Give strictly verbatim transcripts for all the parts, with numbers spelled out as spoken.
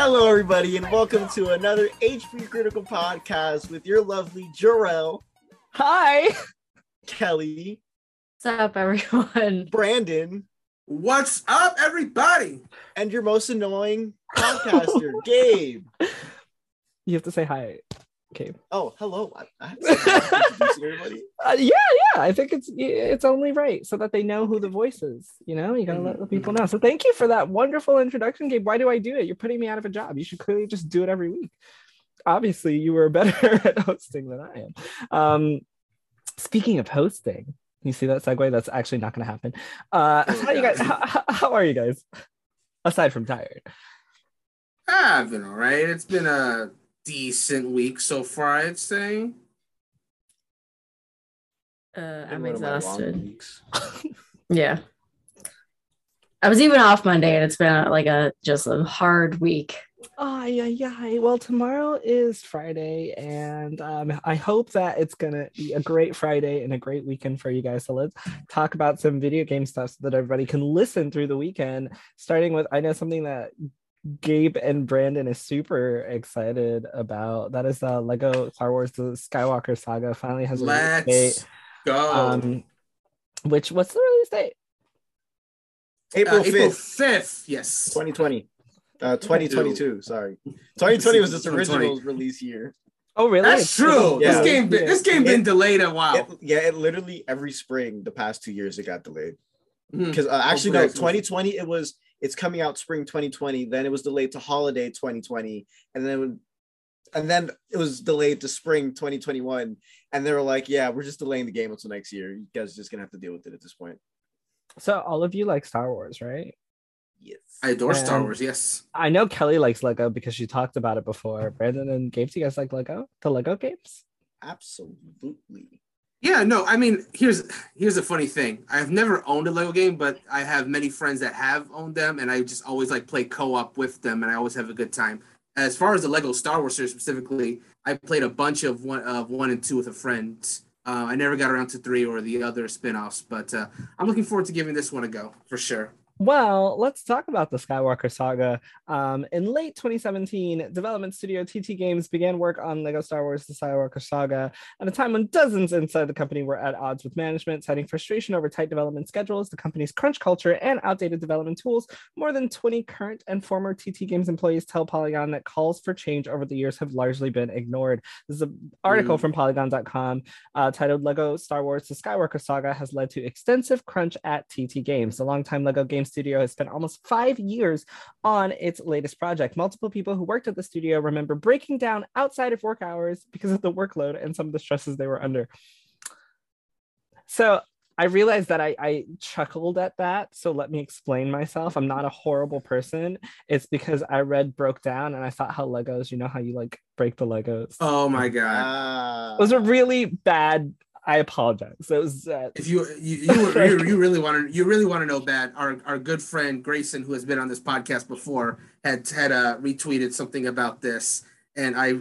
Hello, everybody, and welcome to another H P Critical Podcast with your lovely Jarel. Hi. Kelly. What's up, everyone? Brandon. What's up, everybody? And your most annoying podcaster, Gabe. You have to say hi, Gabe. Oh, hello. I, I have to say introducing everybody. Uh, yeah, yeah. I think it's it's only right so that they know who the voice is. You know, you gotta let the people know. So thank you for that wonderful introduction, Gabe. Why do I do it? You're putting me out of a job. You should clearly just do it every week. Obviously, you were better at hosting than I am. Um, speaking of hosting, you see that segue? That's actually not going to happen. Uh, how you guys? How, how are you guys? Aside from tired, I've been all right. It's been a decent week so far, I'd say. Uh, I'm exhausted. Yeah, I was even off Monday, and it's been like a just a hard week. Oh, yeah, yeah. Well, tomorrow is Friday, and um, I hope that it's going to be a great Friday and a great weekend for you guys. So let's talk about some video game stuff so that everybody can listen through the weekend, starting with, I know something that Gabe and Brandon is super excited about. That is uh, Lego Star Wars the Skywalker saga finally has a release date. Go. Um, which, what's the release date? April uh, fifth. April fifth, yes. twenty twenty. Uh, twenty twenty-two, sorry. twenty twenty was its original release year. Oh, really? That's true. Yeah. This game been, this game been it, delayed a while. It, yeah, it literally every spring the past two years it got delayed. Because uh, actually, no, twenty twenty, it was, it's coming out spring twenty twenty, then it was delayed to holiday twenty twenty, and then it would, and then it was delayed to spring twenty twenty-one, and they were like, yeah, we're just delaying the game until next year. You guys are just going to have to deal with it at this point. So all of you like Star Wars, right? Yes. I adore and Star Wars, yes. I know Kelly likes Lego because she talked about it before. Brandon and Gabe, do you guys like Lego? The Lego games? Absolutely. Yeah, no, I mean, here's here's a funny thing. I've never owned a Lego game, but I have many friends that have owned them, and I just always like play co-op with them, and I always have a good time. As far as the Lego Star Wars series specifically, I played a bunch of one, uh, one and two with a friend. Uh, I never got around to three or the other spinoffs, but uh, I'm looking forward to giving this one a go, for sure. Well, let's talk about the Skywalker saga. Um, in late twenty seventeen, development studio T T Games began work on Lego Star Wars The Skywalker Saga at a time when dozens inside the company were at odds with management, citing frustration over tight development schedules, the company's crunch culture, and outdated development tools. More than twenty current and former T T Games employees tell Polygon that calls for change over the years have largely been ignored. This is an article mm. from Polygon dot com uh, titled Lego Star Wars The Skywalker Saga has led to extensive crunch at T T Games. The longtime Lego Games studio has spent almost five years on its latest project. Multiple people who worked at the studio remember breaking down outside of work hours because of the workload and some of the stresses they were under. So I realized that I, I chuckled at that. So let me explain myself. I'm not a horrible person. It's because I read broke down and I thought how Legos, you know how you like break the Legos. Oh my God. It was a really bad I apologize. That was, uh, if you you you, were, you, you really want to you really want to know bad, our our good friend Grayson, who has been on this podcast before, had had uh, retweeted something about this, and I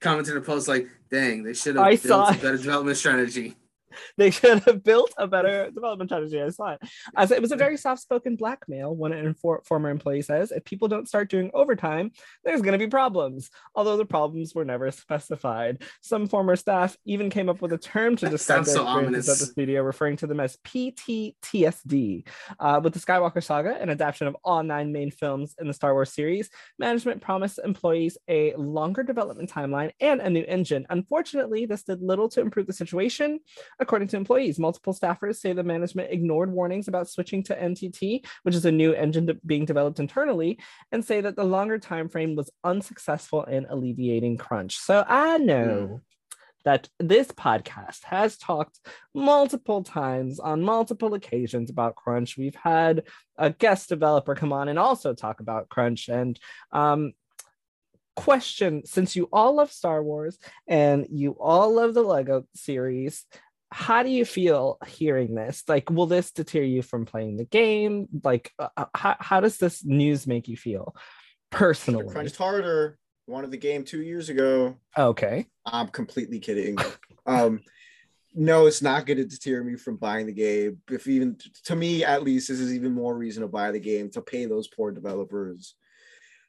commented a post like, "Dang, they should have built saw- a better development strategy." They should have built a better development strategy. I saw it. As it was a very soft-spoken blackmail, one infor- former employee says. If people don't start doing overtime, there's going to be problems, although the problems were never specified. Some former staff even came up with a term to describe their so experiences ominous. At the studio, referring to them as P T T S D. Uh, with the Skywalker saga, an adaptation of all nine main films in the Star Wars series, management promised employees a longer development timeline and a new engine. Unfortunately, this did little to improve the situation. According to employees, multiple staffers say the management ignored warnings about switching to N T T, which is a new engine de- being developed internally, and say that the longer time frame was unsuccessful in alleviating crunch. So I know mm. that this podcast has talked multiple times on multiple occasions about crunch. We've had a guest developer come on and also talk about crunch. And um, question, since you all love Star Wars and you all love the Lego series, how do you feel hearing this? Like, will this deter you from playing the game? Like, uh, how, how does this news make you feel personally? I crunched harder. Wanted the game two years ago. Okay. I'm completely kidding. um, no, it's not going to deter me from buying the game. If even to me, at least, this is even more reason to buy the game, to pay those poor developers.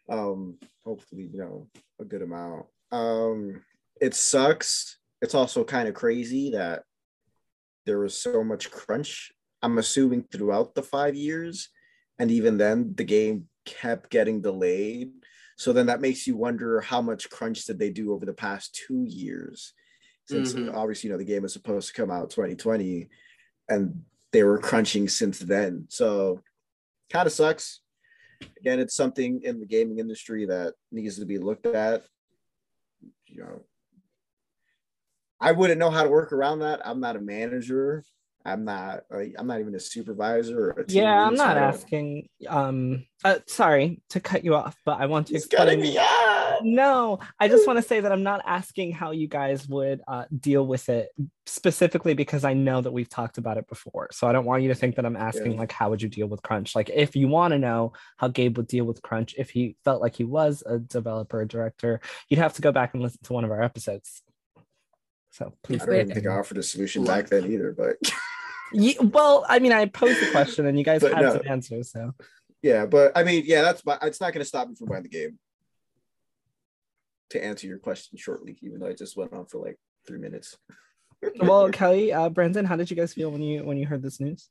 um, hopefully, you know, a good amount. Um, it sucks. It's also kind of crazy that there was so much crunch, I'm assuming, throughout the five years. And even then, the game kept getting delayed. So then that makes you wonder how much crunch did they do over the past two years? Since mm-hmm. obviously, you know, the game was supposed to come out twenty twenty and they were crunching since then. So kind of sucks. Again, it's something in the gaming industry that needs to be looked at. You know, I wouldn't know how to work around that. I'm not a manager. I'm not. I'm not even a supervisor. Or a team yeah, I'm not so. asking. Um, uh, sorry to cut you off, but I want to. It's explain. Be no, I just want to say that I'm not asking how you guys would uh, deal with it specifically, because I know that we've talked about it before. So I don't want you to think that I'm asking yeah. like, how would you deal with crunch? Like, if you want to know how Gabe would deal with crunch, if he felt like he was a developer, a director, you'd have to go back and listen to one of our episodes. So please. I don't even think I offered a solution back then either, but. Yeah, well, I mean, I posed the question and you guys had no. some answers, so. Yeah, but I mean, yeah, that's my, it's not going to stop me from buying the game. To answer your question shortly, even though I just went on for like three minutes. Well, Kelly, uh, Brandon, how did you guys feel when you when you heard this news?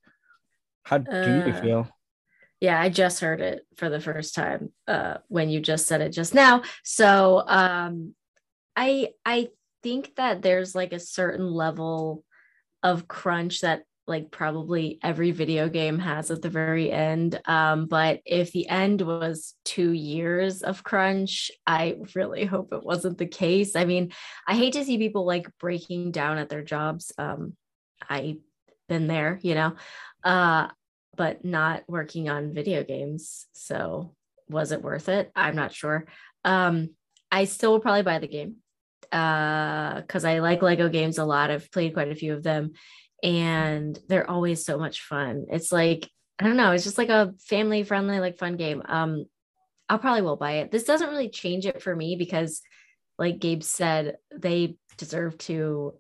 How do uh, you feel? Yeah, I just heard it for the first time uh, when you just said it just now. So um, I I think that there's like a certain level of crunch that like probably every video game has at the very end. Um, but if the end was two years of crunch, I really hope it wasn't the case. I mean, I hate to see people like breaking down at their jobs. Um, I've been there, you know, uh, but not working on video games. So was it worth it? I'm not sure. Um, I still will probably buy the game uh, because I like Lego games a lot. I've played quite a few of them. And they're always so much fun. It's like, I don't know, it's just like a family friendly, like fun game. Um, I'll probably will buy it. This doesn't really change it for me because like Gabe said, they deserve to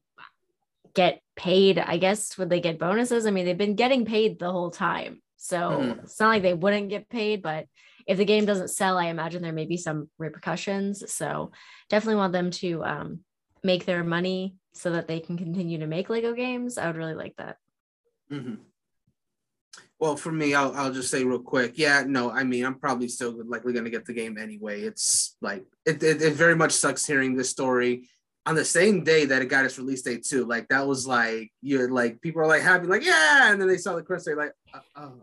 get paid, I guess. Would they get bonuses? I mean, they've been getting paid the whole time. So mm. it's not like they wouldn't get paid, but if the game doesn't sell, I imagine there may be some repercussions. So definitely want them to um, make their money so that they can continue to make Lego games. I would really like that. Mm-hmm. Well, for me, I'll, I'll just say real quick. Yeah, no, I mean, I'm probably still likely going to get the game anyway. It's like, it, it, it very much sucks hearing this story on the same day that it got its release date too. Like that was like, you're like, people are like happy, like, yeah. And then they saw the crunch, they're like, oh, oh.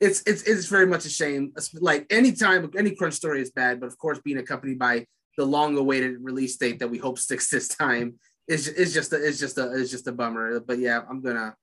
It's, it's, it's very much a shame. Like anytime, any crunch story is bad, but of course being accompanied by the long-awaited release date that we hope sticks this time is is just a, is just a is just a bummer. But yeah, I'm gonna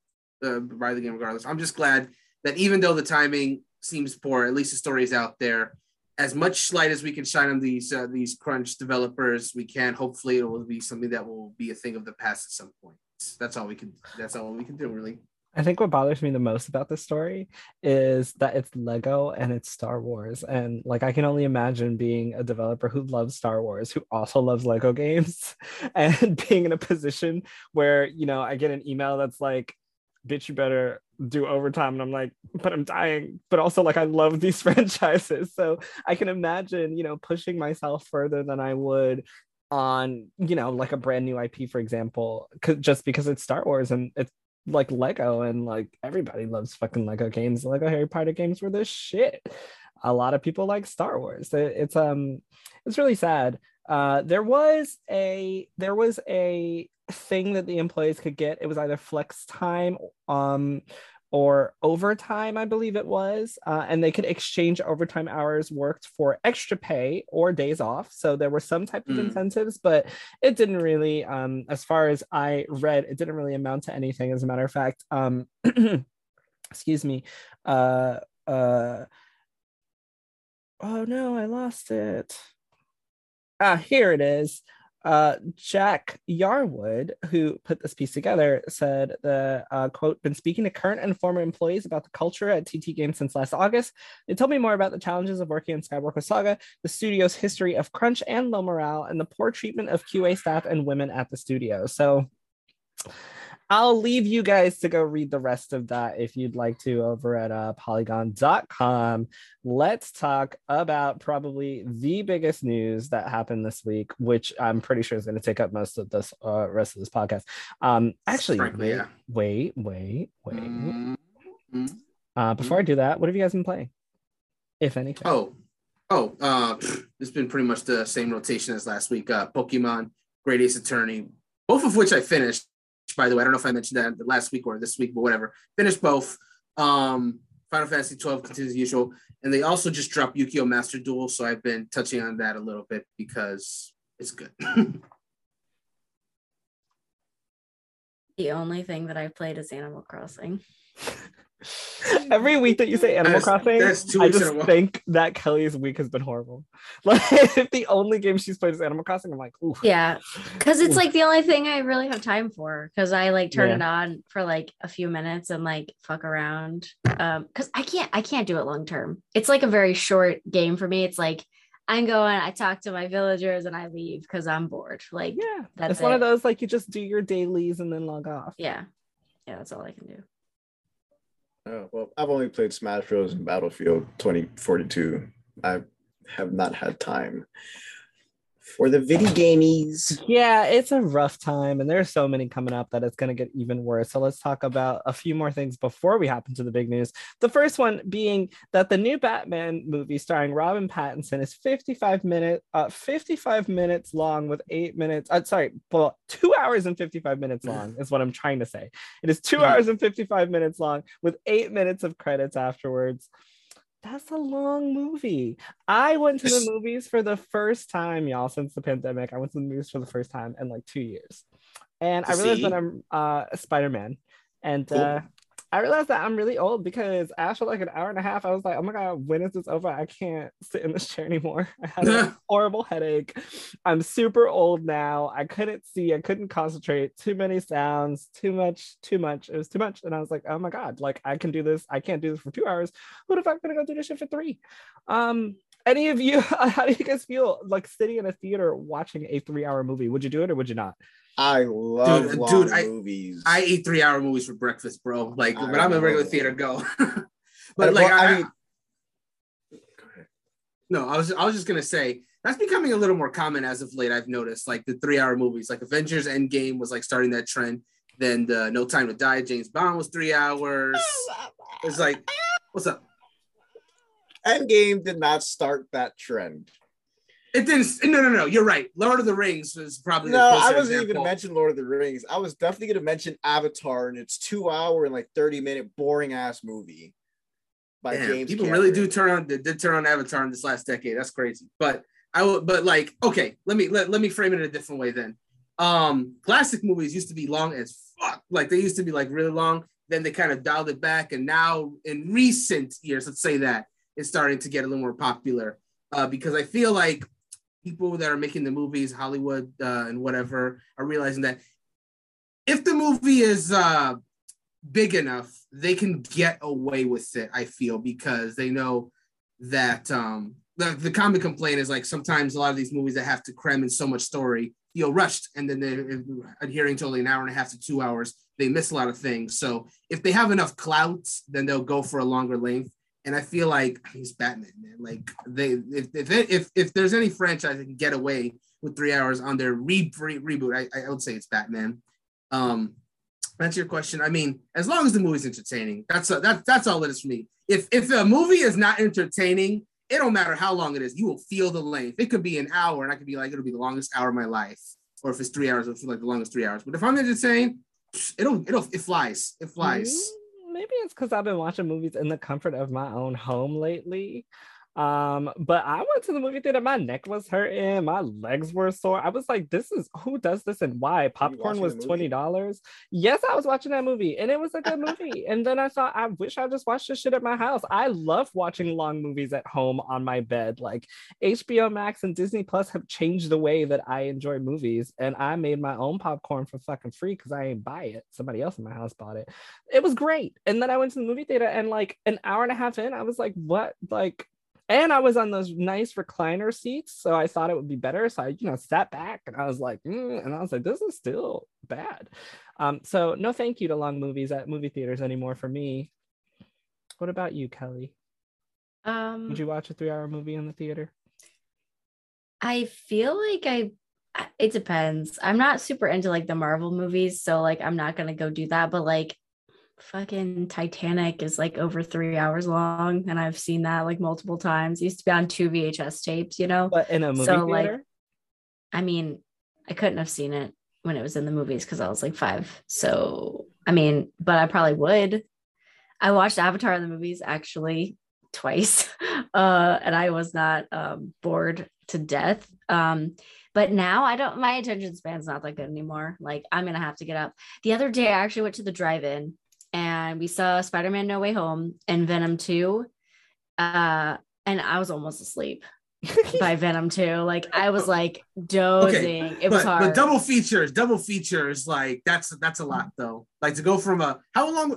uh, buy the game regardless. I'm just glad that even though the timing seems poor, at least the story is out there. As much light as we can shine on these uh, these crunch developers, we can. Hopefully, it will be something that will be a thing of the past at some point. That's all we can. That's all we can do, really. I think what bothers me the most about this story is that it's Lego and it's Star Wars. And like, I can only imagine being a developer who loves Star Wars, who also loves Lego games, and being in a position where, you know, I get an email that's like, bitch, you better do overtime. And I'm like, but I'm dying. But also like, I love these franchises. So I can imagine, you know, pushing myself further than I would on, you know, like a brand new I P, for example, just because it's Star Wars and it's like Lego, and like everybody loves fucking Lego games. Lego Harry Potter games were the shit. A lot of people like Star Wars. It, it's um, it's really sad. Uh, there was a there was a thing that the employees could get. It was either flex time, um, or overtime, I believe it was, uh, and they could exchange overtime hours worked for extra pay or days off. So there were some type of mm. incentives, but it didn't really, um, as far as I read, it didn't really amount to anything. As a matter of fact, um, excuse me. Uh, uh, oh no, I lost it. Ah, here it is. Uh, Jack Yarwood, who put this piece together, said the uh, quote, been speaking to current and former employees about the culture at T T Games since last August. They told me more about the challenges of working on Skywalker Saga, the studio's history of crunch and low morale, and the poor treatment of Q A staff and women at the studio. So I'll leave you guys to go read the rest of that if you'd like to over at uh, polygon dot com. Let's talk about probably the biggest news that happened this week, which I'm pretty sure is going to take up most of this uh, rest of this podcast. Um, actually, Frankly, wait, yeah. wait, wait, wait. Mm-hmm. Uh, before mm-hmm. I do that, what have you guys been playing, if anything? Oh, oh, uh, it's been pretty much the same rotation as last week. Uh, Pokemon, Great Ace Attorney, both of which I finished. By the way, I don't know if I mentioned that last week or this week, but whatever. Finished both. Um, Final Fantasy twelve continues as usual. And they also just dropped Yu-Gi-Oh! Master Duel, so I've been touching on that a little bit because it's good. The only thing that I've played is Animal Crossing. Every week that you say Animal that's, Crossing, that's two I just think that Kelly's week has been horrible. Like, if the only game she's played is Animal Crossing, I'm like, ooh. Yeah, because it's ooh. like the only thing I really have time for, because I like turn yeah. it on for like a few minutes and like fuck around. Um, because I can't, I can't do it long term. It's like a very short game for me. It's like I'm going, I talk to my villagers and I leave because I'm bored. Like, yeah, that's it's it. one of those like you just do your dailies and then log off. Yeah, yeah, that's all I can do. Oh, well, I've only played Smash Bros. And Battlefield twenty forty-two. I have not had time for the video gamies. Yeah, it's a rough time, and there are so many coming up that it's going to get even worse. So let's talk about a few more things before we hop into the big news. The first one being that the new Batman movie starring Robin Pattinson is fifty-five minutes, uh, fifty-five minutes long with eight minutes. Uh, sorry, well, two hours and fifty-five minutes long is what I'm trying to say. It is two hours and fifty-five minutes long with eight minutes of credits afterwards. That's a long movie. I went to the movies for the first time, y'all, since the pandemic. I went to the movies for the first time in like two years. And I realized See? that I'm uh, Spider-Man. And uh, I realized that I'm really old because after like an hour and a half, I was like, oh my God, when is this over? I can't sit in this chair anymore. I had a horrible headache. I'm super old now. I couldn't see. I couldn't concentrate. Too many sounds. Too much. Too much. It was too much. And I was like, oh my God, like I can do this. I can't do this for two hours. Who the fuck gonna go do this shit for three? Um, any of you, how do you guys feel like sitting in a theater watching a three-hour movie? Would you do it or would you not? I love dude, long dude, I, movies. I eat three-hour movies for breakfast, bro. Like, I when I'm in regular it. theater, go. but, but like, well, I, I mean, go ahead. No, I was, I was just gonna say that's becoming a little more common as of late. I've noticed, like the three-hour movies, like Avengers: Endgame was like starting that trend. Then the No Time to Die, James Bond was three hours. It's like, what's up? Endgame did not start that trend. It didn't. No, no, no. You're right. Lord of the Rings was probably. No, I wasn't even going to mention Lord of the Rings. I was definitely going to mention Avatar, and it's two hour and like thirty minute boring ass movie by Damn, James. People Cameron. really do turn on. Did turn on Avatar in this last decade. That's crazy. But I will. But like, okay, let me let, let me frame it in a different way then. Um, classic movies used to be long as fuck. Like they used to be like really long. Then they kind of dialed it back, and now in recent years, let's say that it's starting to get a little more popular uh, because I feel like people that are making the movies, Hollywood uh, and whatever, are realizing that if the movie is uh, big enough, they can get away with it, I feel, because they know that um, the, the common complaint is like sometimes a lot of these movies that have to cram in so much story feel rushed, and then they're adhering to only an hour and a half to two hours. They miss a lot of things. So if they have enough clout, then they'll go for a longer length. And I feel like he's Batman, man. Like they, if if if, if there's any franchise that can get away with three hours on their re- re- reboot, I, I would say it's Batman. Um, that's your question. I mean, as long as the movie's entertaining, that's a, that, that's all it is for me. If if a movie is not entertaining, it don't matter how long it is. You will feel the length. It could be an hour, and I could be like, it'll be the longest hour of my life. Or if it's three hours, it'll feel like the longest three hours. But if I'm entertained, it'll it'll it flies. It flies. Mm-hmm. Maybe it's because I've been watching movies in the comfort of my own home lately. Um, but I went to the movie theater. My neck was hurting. My legs were sore. I was like, this is, who does this and why? Popcorn was twenty dollars. Yes, I was watching that movie. And it was a good movie. And then I thought, I wish I just watched this shit at my house. I love watching long movies at home on my bed. Like H B O Max and Disney Plus have changed the way that I enjoy movies. And I made my own popcorn for fucking free because I ain't buy it. Somebody else in my house bought it. It was great. And then I went to the movie theater and like an hour and a half in, I was like, what? Like, and I was on those nice recliner seats, so I thought it would be better. So I, you know, sat back and I was like, mm, and I was like, this is still bad. Um, so no thank you to long movies at movie theaters anymore for me. What about you, Kelly? Um, Would you watch a three-hour movie in the theater? I feel like I... It depends. I'm not super into like the Marvel movies, so like I'm not gonna go do that. But like, fucking Titanic is like over three hours long, and I've seen that like multiple times. It used to be on two V H S tapes, you know. But in a movie so, theater. Like, I mean, I couldn't have seen it when it was in the movies because I was like five. So I mean, but I probably would. I watched Avatar in the movies actually twice, uh, and I was not um, bored to death. Um, But now I don't, my attention span's not that good anymore. Like I'm going to have to get up. The other day, I actually went to the drive-in and we saw Spider-Man No Way Home and Venom Two. Uh, and I was almost asleep by Venom Two. Like I was like dozing. Okay. It was but, hard. But double features, double features. Like that's, that's a lot though. Like to go from a, how long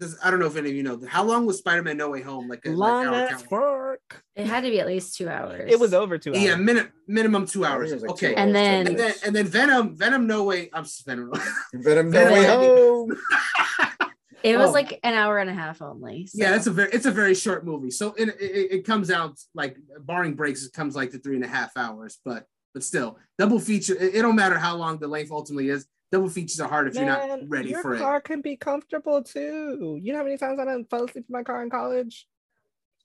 does, I don't know if any of you know, how long was Spider-Man No Way Home? Like a long like hour count? It had to be at least two hours. It was over two hours. Yeah, min- minimum two hours. Like okay. Two and, hours, then, and then and then Venom, Venom No Way. I'm Venom. Venom No Way Home. It was oh. like an hour and a half only. So. Yeah, that's a very it's a very short movie. So it, it it comes out like barring breaks, it comes like to three and a half hours, but but still, double feature, it, it don't matter how long the length ultimately is. Double features are hard if Man, you're not ready for it. Your car can be comfortable too. You know how many times I done fell asleep in my car in college?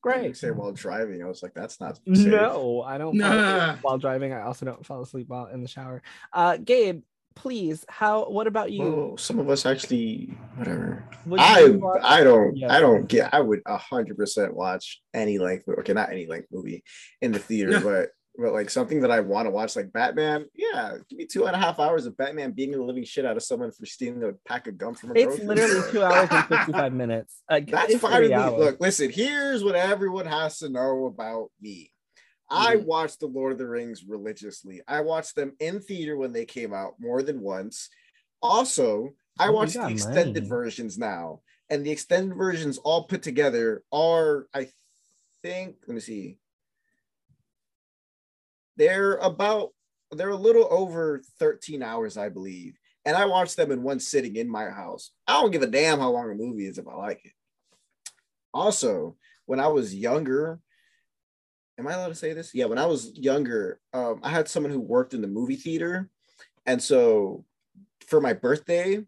Great. You say while driving, I was like, that's not safe. No, I don't nah. while driving. I also don't fall asleep while in the shower. Uh, Gabe, please. How? What about you? Whoa, some of us actually, whatever. Would I I don't yeah. I don't get. I would a hundred percent watch any length. Okay, not any length movie in the theater, but but like something that I want to watch, like Batman. Yeah, give me two and a half hours of Batman beating the living shit out of someone for stealing a pack of gum from a It's literally store. two hours and fifty-five minutes. Like, that's fine with me. Look, listen, here's what everyone has to know about me. Mm-hmm. I watched The Lord of the Rings religiously. I watched them in theater when they came out more than once. Also, I oh, watched the extended mine. versions now. And the extended versions all put together are, I think, let me see. They're about, they're a little over thirteen hours, I believe. And I watched them in one sitting in my house. I don't give a damn how long a movie is if I like it. Also, when I was younger, am I allowed to say this? Yeah, when I was younger, um, I had someone who worked in the movie theater. And so for my birthday,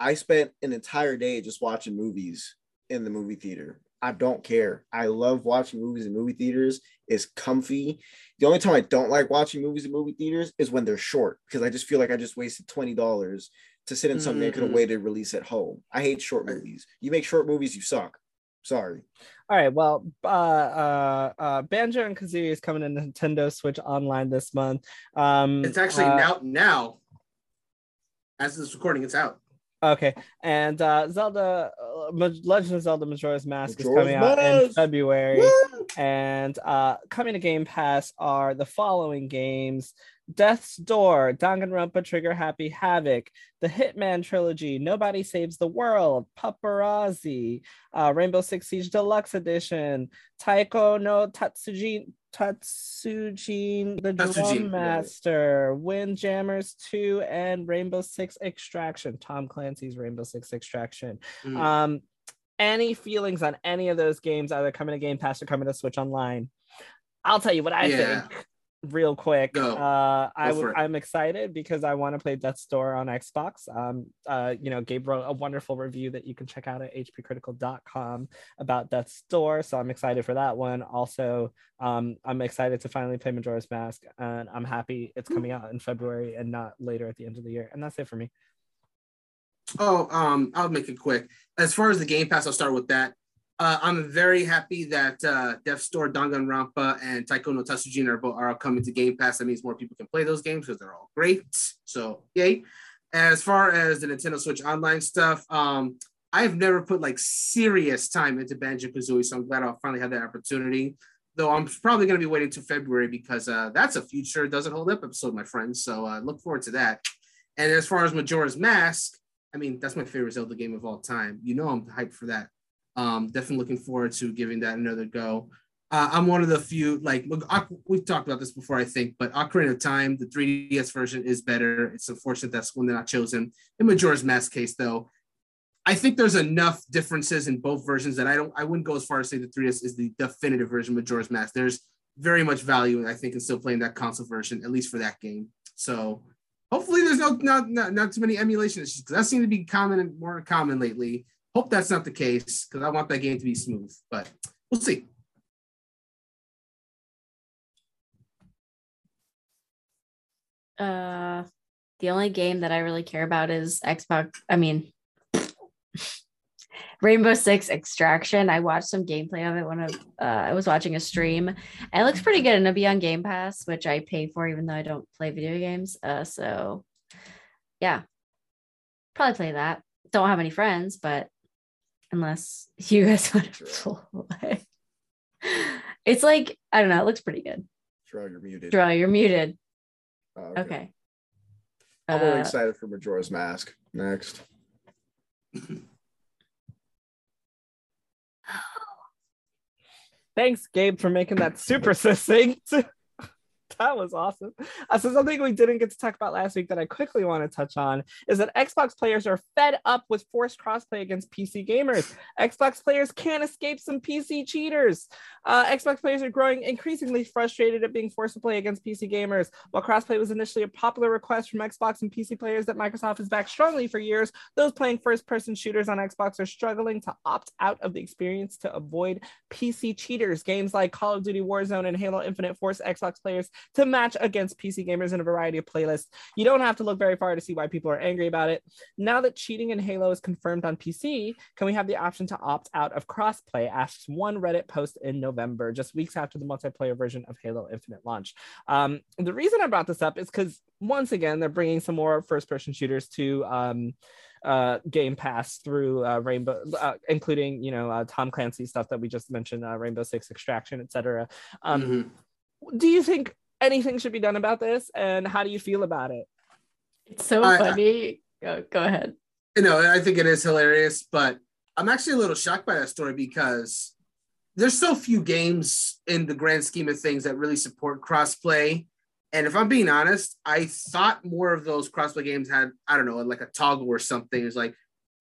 I spent an entire day just watching movies in the movie theater. I don't care. I love watching movies in movie theaters. It's comfy. The only time I don't like watching movies in movie theaters is when they're short, because I just feel like I just wasted twenty dollars to sit in something mm-hmm. I could have waited to release at home. I hate short movies. You make short movies, you suck. Sorry. All right. Well, uh, uh, uh, Banjo and Kazooie is coming to Nintendo Switch Online this month. Um, it's actually uh, out now. As this recording, it's out. Okay, and uh, Zelda, uh, Legend of Zelda Majora's Mask Majora's is coming out Mask. in February. Woo! And uh, coming to Game Pass are the following games: Death's Door, Danganronpa Trigger Happy Havoc, The Hitman Trilogy, Nobody Saves the World, Paparazzi, uh, Rainbow Six Siege Deluxe Edition, Taiko no Tatsujin, Tatsujin, the Tatsujin. Drum Master, Windjammers two, and Rainbow Six Extraction, Tom Clancy's Rainbow Six Extraction. Mm. Um, any feelings on any of those games, either coming to Game Pass or coming to Switch Online? I'll tell you what I yeah. think. Real quick, Go. uh, I w- I'm excited because I want to play Death's Door on Xbox. Um, uh, you know, Gabe wrote a wonderful review that you can check out at h p critical dot com about Death's Door, so I'm excited for that one. Also, um, I'm excited to finally play Majora's Mask, and I'm happy it's coming out in February and not later at the end of the year. And that's it for me. Oh, um, I'll make it quick. As far as the Game Pass, I'll start with that. Uh, I'm very happy that uh, Death's Door, Danganronpa, and Taiko no Tatsujin are, are coming to Game Pass. That means more people can play those games because they're all great. So, yay. As far as the Nintendo Switch Online stuff, um, I have never put, like, serious time into Banjo-Kazooie, so I'm glad I'll finally have that opportunity. Though I'm probably going to be waiting until February because uh, that's a future doesn't hold up episode, my friends. So uh, look forward to that. And as far as Majora's Mask, I mean, that's my favorite Zelda game of all time. You know I'm hyped for that. Um, definitely looking forward to giving that another go. Uh, I'm one of the few, like, we've talked about this before, I think, but Ocarina of Time, the three D S version is better. It's unfortunate that's one that I've chosen. In Majora's Mask case, though, I think there's enough differences in both versions that I don't, I wouldn't go as far as say the three D S is the definitive version of Majora's Mask. There's very much value, I think, in still playing that console version, at least for that game. So hopefully there's no not not, not too many emulation issues, because that seems to be common and more common lately. Hope that's not the case, because I want that game to be smooth, but we'll see. Uh, the only game that I really care about is Xbox. I mean, Rainbow Six Extraction. I watched some gameplay of it when I, uh, I was watching a stream. It looks pretty good, and it'll be on Game Pass, which I pay for, even though I don't play video games. Uh, so yeah, probably play that. Don't have any friends, but unless you guys want to play, it's like, I don't know. It looks pretty good. Jarel, you're muted. Jarel, you're muted. Oh, okay. okay. I'm uh, really excited for Majora's Mask. Next. Thanks, Gabe, for making that super succinct. That was awesome. Uh, so something we didn't get to talk about last week that I quickly want to touch on is that Xbox players are fed up with forced crossplay against P C gamers. Xbox players can't escape some P C cheaters. Uh, Xbox players are growing increasingly frustrated at being forced to play against P C gamers. While crossplay was initially a popular request from Xbox and P C players that Microsoft has backed strongly for years, those playing first-person shooters on Xbox are struggling to opt out of the experience to avoid P C cheaters. Games like Call of Duty Warzone and Halo Infinite force Xbox players to match against P C gamers in a variety of playlists. You don't have to look very far to see why people are angry about it. Now that cheating in Halo is confirmed on P C, can we have the option to opt out of crossplay? Asks one Reddit post in November, just weeks after the multiplayer version of Halo Infinite launch. Um, the reason I brought this up is because, once again, they're bringing some more first-person shooters to um, uh, Game Pass through uh, Rainbow, uh, including, you know, uh, Tom Clancy stuff that we just mentioned, uh, Rainbow Six Extraction, et cetera. Um, mm-hmm. Do you think anything should be done about this, and how do you feel about it? It's so I, funny. I, go, go ahead. You know, I think it is hilarious, but I'm actually a little shocked by that story, because there's so few games in the grand scheme of things that really support crossplay. And if I'm being honest, I thought more of those crossplay games had, I don't know, like a toggle or something. It's like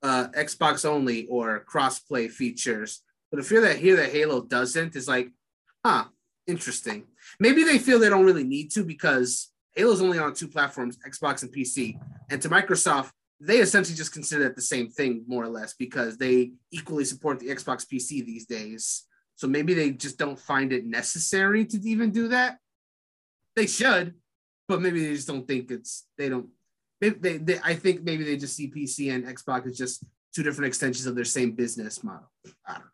uh, Xbox only or crossplay features. But if you're that here that Halo doesn't, it's like, huh, interesting. Maybe they feel they don't really need to, because Halo's only on two platforms, Xbox and P C. And to Microsoft, they essentially just consider that the same thing, more or less, because they equally support the Xbox P C these days. So maybe they just don't find it necessary to even do that. They should, but maybe they just don't think it's, they don't, maybe they, they, I think maybe they just see P C and Xbox as just two different extensions of their same business model. I don't know.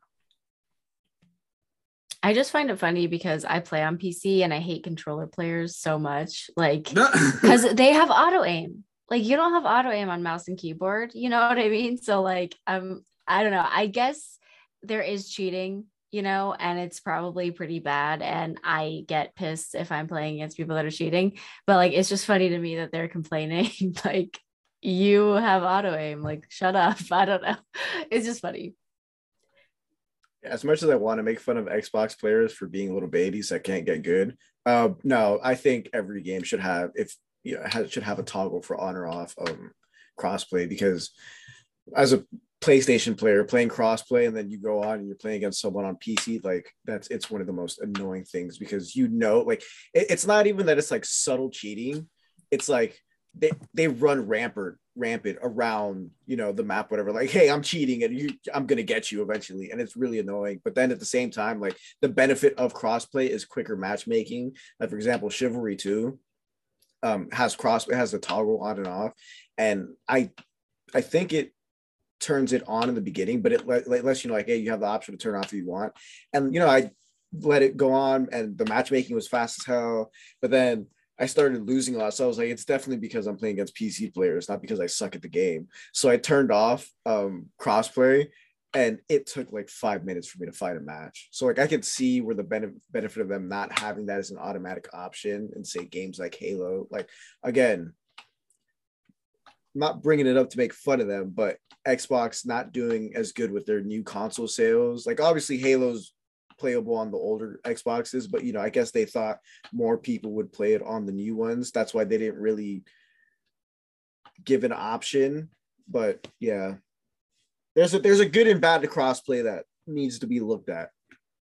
I just find it funny because I play on P C and I hate controller players so much, like, because they have auto aim. Like, you don't have auto aim on mouse and keyboard. You know what I mean? So like, um, I don't know. I guess there is cheating, you know, and it's probably pretty bad. And I get pissed if I'm playing against people that are cheating. But like, it's just funny to me that they're complaining. Like, you have auto aim. Like, shut up. I don't know. It's just funny. As much as I want to make fun of Xbox players for being little babies that can't get good, uh, no, I think every game should have, if you know, has, should have a toggle for on or off um, crossplay. Because as a PlayStation player playing crossplay, and then you go on and you're playing against someone on P C, like that's it's one of the most annoying things, because you know, like it, it's not even that it's like subtle cheating; it's like they they run rampant. rampant around, you know, the map, whatever, like, hey, I'm cheating and you I'm gonna get you eventually, and it's really annoying. But then at the same time, like, the benefit of crossplay is quicker matchmaking. Like, for example, Chivalry two um has cross it has the toggle on and off, and I I think it turns it on in the beginning, but it let, lets you know, like, hey, you have the option to turn off if you want. And you know, I let it go on, and the matchmaking was fast as hell, but then I started losing a lot. So I was like, it's definitely because I'm playing against P C players, not because I suck at the game. So I turned off um, crossplay, and it took like five minutes for me to fight a match. So like, I could see where the benef- benefit of them not having that as an automatic option in, say, games like Halo. Like, again, I'm not bringing it up to make fun of them, but Xbox not doing as good with their new console sales. Like, obviously Halo's playable on the older Xboxes, but, you know, I guess they thought more people would play it on the new ones. That's why they didn't really give an option. But yeah, there's a there's a good and bad to crossplay that needs to be looked at.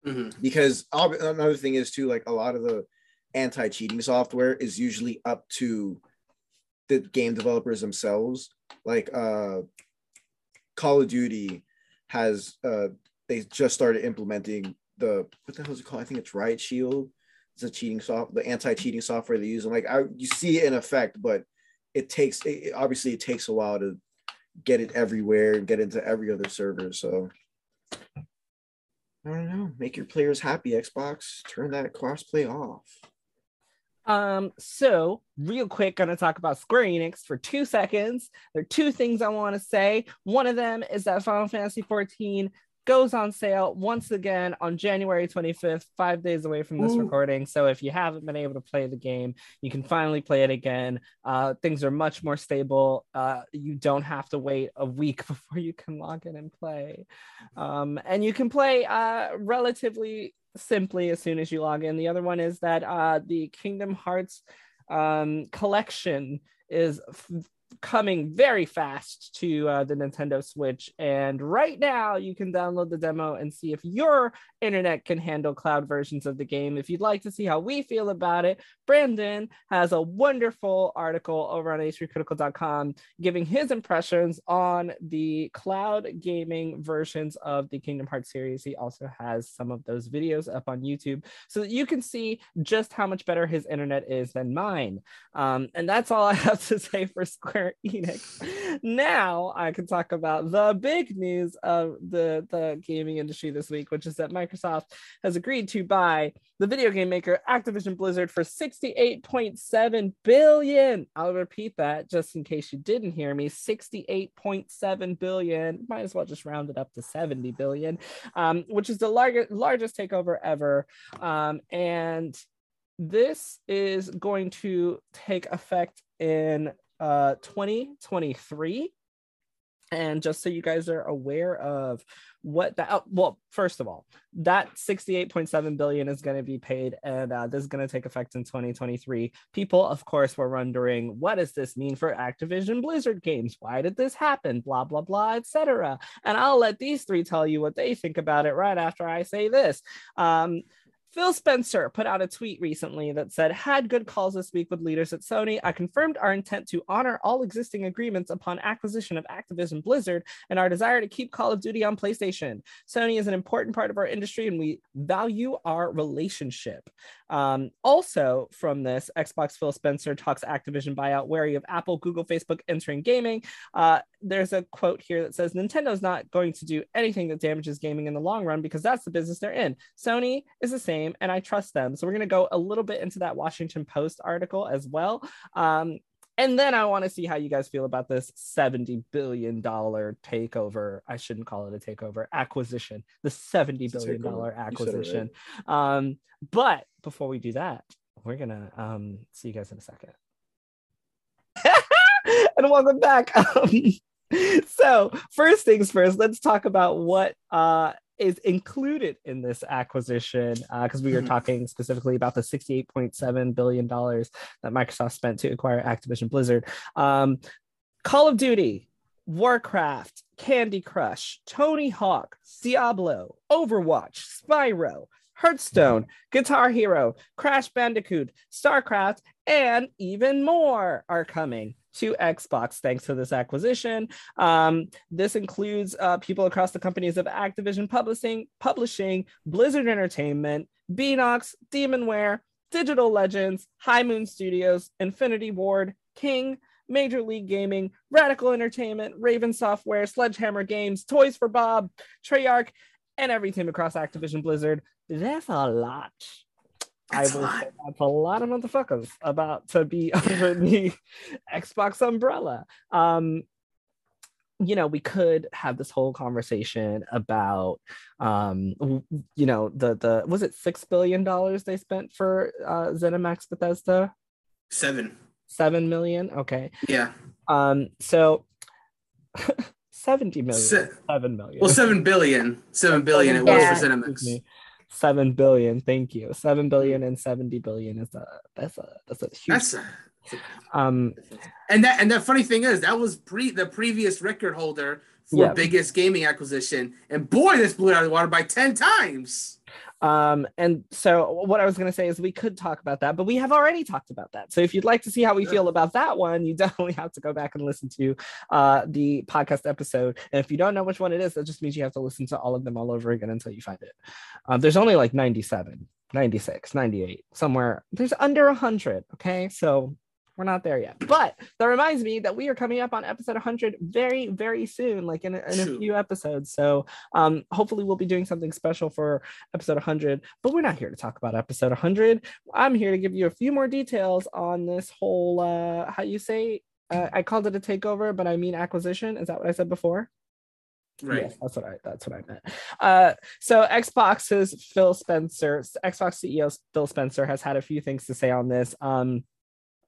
Mm-hmm. Because another thing is too, like, a lot of the anti-cheating software is usually up to the game developers themselves. Like uh, Call of Duty has uh, they just started implementing the what the hell is it called? I think it's Riot Shield. It's a cheating soft, the anti-cheating software they use. And like I, you see it in effect, but it takes it, obviously it takes a while to get it everywhere and get into every other server. So I don't know. Make your players happy, Xbox. Turn that crossplay off. Um, so real quick, gonna talk about Square Enix for two seconds. There are two things I want to say. One of them is that Final Fantasy fourteen goes on sale once again on January twenty-fifth, five days away from this Ooh. recording. So if you haven't been able to play the game, you can finally play it again. Uh, things are much more stable. Uh, you don't have to wait a week before you can log in and play. Um, and you can play uh, relatively simply as soon as you log in. The other one is that uh, the Kingdom Hearts um, collection is f- coming very fast to uh, the Nintendo Switch, and right now you can download the demo and see if your internet can handle cloud versions of the game. If you'd like to see how we feel about it, Brandon has a wonderful article over on h p critical dot com giving his impressions on the cloud gaming versions of the Kingdom Hearts series. He also has some of those videos up on YouTube so that you can see just how much better his internet is than mine. Um, and that's all I have to say for Square Enix. Now I can talk about the big news of the, the gaming industry this week, which is that Microsoft has agreed to buy the video game maker Activision Blizzard for sixty-eight point seven billion dollars. I'll repeat that just in case you didn't hear me. sixty-eight point seven billion dollars. Might as well just round it up to seventy billion dollars, um, which is the largest largest takeover ever. Um, and this is going to take effect in Uh, twenty twenty-three. And just so you guys are aware of what that, oh, well, first of all, that sixty-eight point seven billion dollars is going to be paid, and uh, this is going to take effect in twenty twenty-three. People, of course, were wondering, what does this mean for Activision Blizzard games? Why did this happen? Blah, blah, blah, et cetera. And I'll let these three tell you what they think about it right after I say this. Um, Phil Spencer put out a tweet recently that said, had good calls this week with leaders at Sony. I confirmed our intent to honor all existing agreements upon acquisition of Activision Blizzard and our desire to keep Call of Duty on PlayStation. Sony is an important part of our industry and we value our relationship. Um, also from this, Xbox Phil Spencer talks Activision buyout, wary of Apple, Google, Facebook entering gaming. Uh, there's a quote here that says, Nintendo's not going to do anything that damages gaming in the long run because that's the business they're in. Sony is the same, and I trust them. So we're going to go a little bit into that Washington Post article as well. Um, and then I want to see how you guys feel about this seventy billion dollars takeover. I shouldn't call it a takeover, acquisition, the seventy billion dollars acquisition. Right. Um, but before we do that, we're going to um, see you guys in a second. And welcome back. So first things first, let's talk about what uh, is included in this acquisition, because uh, we were talking specifically about the sixty-eight point seven billion dollars that Microsoft spent to acquire Activision Blizzard. Um, Call of Duty, Warcraft, Candy Crush, Tony Hawk, Diablo, Overwatch, Spyro, Hearthstone, Guitar Hero, Crash Bandicoot, Starcraft, and even more are coming to Xbox thanks to this acquisition. Um, this includes uh, people across the companies of Activision Publishing, Publishing, Blizzard Entertainment, Beenox, Demonware, Digital Legends, High Moon Studios, Infinity Ward, King, Major League Gaming, Radical Entertainment, Raven Software, Sledgehammer Games, Toys for Bob, Treyarch, and every team across Activision Blizzard. That's a lot. That's I will say that's a lot of motherfuckers about to be under the Xbox umbrella. Um, you know, we could have this whole conversation about, um, you know, the the was it six billion dollars they spent for uh, ZeniMax Bethesda? Seven. Seven million. Okay. Yeah. Um. So. seventy million. Se- seven million. Well, seven billion. Seven billion. It was yeah. for ZeniMax. Seven billion. Thank you. Seven billion and seventy billion is a that's a that's a huge. That's a, um, and that and the funny thing is that was pre the previous record holder for yeah. biggest gaming acquisition, and boy, this blew it out of the water by ten times. Um, and so what I was going to say is we could talk about that, but we have already talked about that. So if you'd like to see how we feel about that one, you definitely have to go back and listen to uh, the podcast episode. And if you don't know which one it is, that just means you have to listen to all of them all over again until you find it. Uh, there's only like ninety-seven, ninety-six, ninety-eight, somewhere. There's under one hundred, okay? So we're not there yet. But that reminds me that we are coming up on episode one hundred very, very soon, like in a, in a few episodes. So um, hopefully we'll be doing something special for episode one hundred. But we're not here to talk about episode one hundred. I'm here to give you a few more details on this whole, uh, how you say, uh, I called it a takeover, but I mean acquisition. Is that what I said before? Right. Yes, that's what I that's what I meant. Uh, so Xbox's Phil Spencer, Xbox C E O Phil Spencer has had a few things to say on this. Um,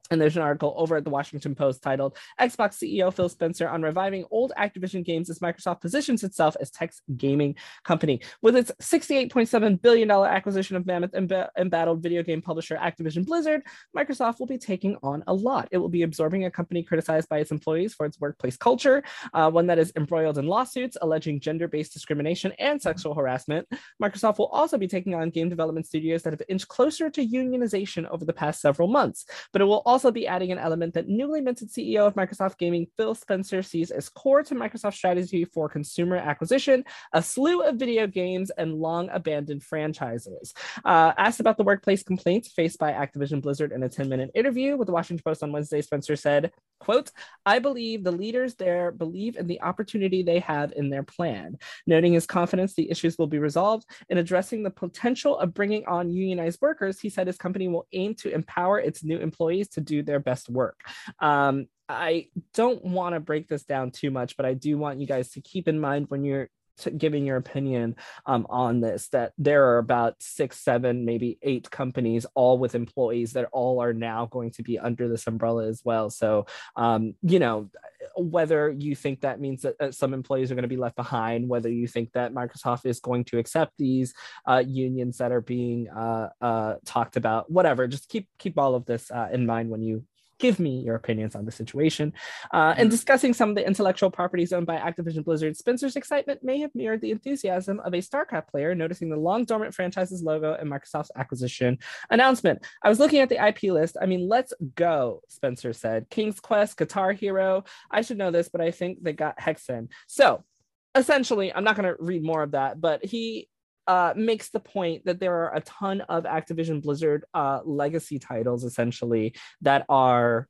And there's an article over at the Washington Post titled Xbox C E O Phil Spencer on reviving old Activision games as Microsoft positions itself as tech's gaming company. With its sixty-eight point seven billion dollars acquisition of mammoth emb- embattled video game publisher Activision Blizzard, Microsoft will be taking on a lot. It will be absorbing a company criticized by its employees for its workplace culture, uh, one that is embroiled in lawsuits alleging gender-based discrimination and sexual harassment. Microsoft will also be taking on game development studios that have inched closer to unionization over the past several months, but it will also also be adding an element that newly minted C E O of Microsoft Gaming, Phil Spencer, sees as core to Microsoft's strategy for consumer acquisition, a slew of video games, and long-abandoned franchises. Uh, asked about the workplace complaints faced by Activision Blizzard in a ten-minute interview with the Washington Post on Wednesday, Spencer said, quote, I believe the leaders there believe in the opportunity they have in their plan. Noting his confidence the issues will be resolved, in addressing the potential of bringing on unionized workers, he said his company will aim to empower its new employees to do their best work. Um, I don't want to break this down too much, but I do want you guys to keep in mind when you're t- giving your opinion um, on this, that there are about six, seven, maybe eight companies, all with employees that all are now going to be under this umbrella as well. So, um, you know, whether you think that means that uh, some employees are going to be left behind, whether you think that Microsoft is going to accept these uh, unions that are being uh, uh, talked about, whatever, just keep keep all of this uh, in mind when you give me your opinions on the situation. Uh, and discussing some of the intellectual properties owned by Activision Blizzard, Spencer's excitement may have mirrored the enthusiasm of a StarCraft player noticing the long dormant franchise's logo and Microsoft's acquisition announcement. I was looking at the I P list. I mean, let's go, Spencer said. King's Quest, Guitar Hero. I should know this, but I think they got Hexen. So essentially, I'm not going to read more of that, but he Uh, makes the point that there are a ton of Activision Blizzard uh, legacy titles, essentially, that are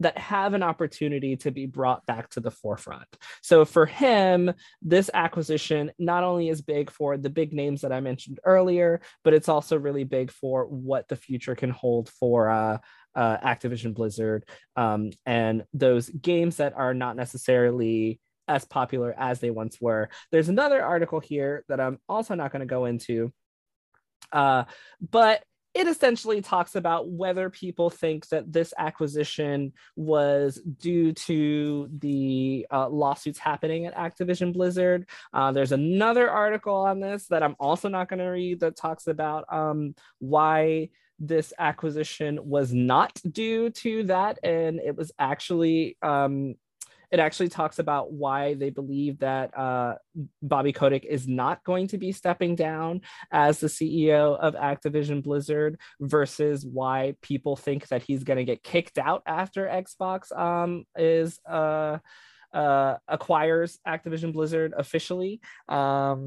that have an opportunity to be brought back to the forefront. So for him, this acquisition not only is big for the big names that I mentioned earlier, but it's also really big for what the future can hold for uh, uh, Activision Blizzard um, and those games that are not necessarily as popular as they once were. There's another article here that I'm also not going to go into, uh, but it essentially talks about whether people think that this acquisition was due to the uh, lawsuits happening at Activision Blizzard. Uh, there's another article on this that I'm also not going to read that talks about um, why this acquisition was not due to that, and it was actually um, It actually talks about why they believe that uh, Bobby Kotick is not going to be stepping down as the C E O of Activision Blizzard versus why people think that he's going to get kicked out after Xbox um, is uh, uh, acquires Activision Blizzard officially. Um,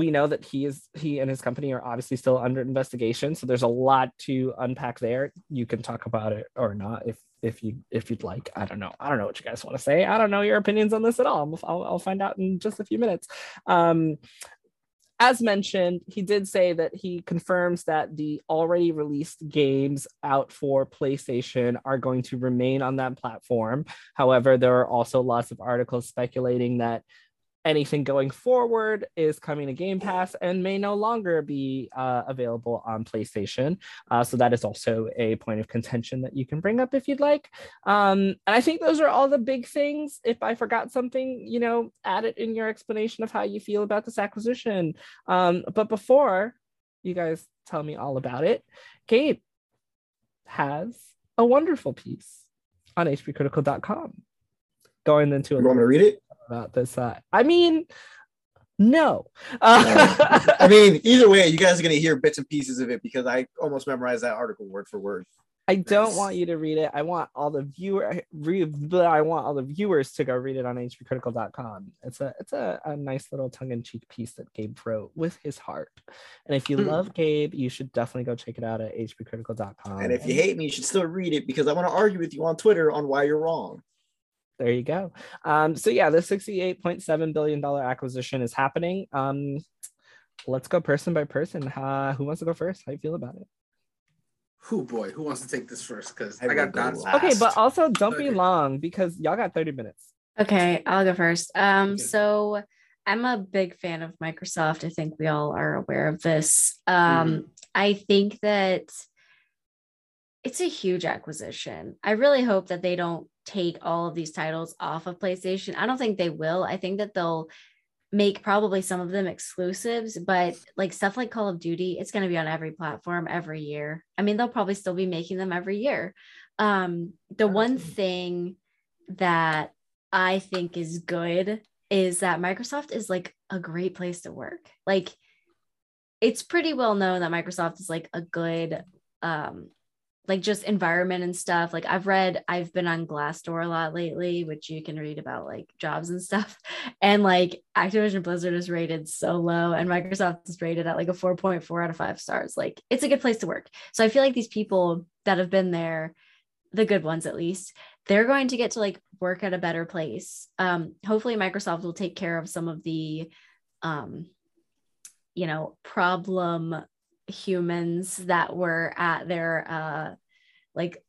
we know that he is he and his company are obviously still under investigation, so there's a lot to unpack there. You can talk about it or not if. If you if you'd like, I don't know. I don't know what you guys want to say. I don't know your opinions on this at all. I'll, I'll find out in just a few minutes. Um, as mentioned, he did say that he confirms that the already released games out for PlayStation are going to remain on that platform. However, there are also lots of articles speculating that anything going forward is coming to Game Pass and may no longer be uh, available on PlayStation. Uh, so that is also a point of contention that you can bring up if you'd like. Um, and I think those are all the big things. If I forgot something, you know, add it in your explanation of how you feel about this acquisition. Um, but before you guys tell me all about it. Gabe has a wonderful piece on H P critical dot com going into a you want me to read it about this. Uh, I mean, no. Uh, I mean, either way, you guys are going to hear bits and pieces of it because I almost memorized that article word for word. I don't want you to read it. I want all the viewer. I want all the viewers to go read it on H P critical dot com. It's a it's a, a nice little tongue-in-cheek piece that Gabe wrote with his heart. And if you mm. love Gabe, you should definitely go check it out at H P critical dot com. And if you hate me, you should still read it because I want to argue with you on Twitter on why you're wrong. There you go. Um, so yeah, the sixty-eight point seven billion dollars acquisition is happening. Um, let's go person by person. Uh, who wants to go first? How do you feel about it? Who boy, who wants to take this first? Because I, I got Don's last. Okay, but also don't be long because y'all got thirty minutes. Okay, I'll go first. Um, so I'm a big fan of Microsoft. I think we all are aware of this. Um, mm-hmm. I think that it's a huge acquisition. I really hope that they don't take all of these titles off of PlayStation. I don't think they will. I think that they'll make probably some of them exclusives, but like stuff like Call of Duty, it's going to be on every platform every year. I mean, they'll probably still be making them every year. Um, the one thing that I think is good is that Microsoft is like a great place to work. Like it's pretty well known that Microsoft is like a good, um, like just environment and stuff. Like I've read, I've been on Glassdoor a lot lately, which you can read about like jobs and stuff. And like Activision Blizzard is rated so low and Microsoft is rated at like a four point four out of five stars. Like it's a good place to work. So I feel like these people that have been there, the good ones at least, they're going to get to like work at a better place. Um, hopefully Microsoft will take care of some of the, um, you know, problem humans that were at their uh like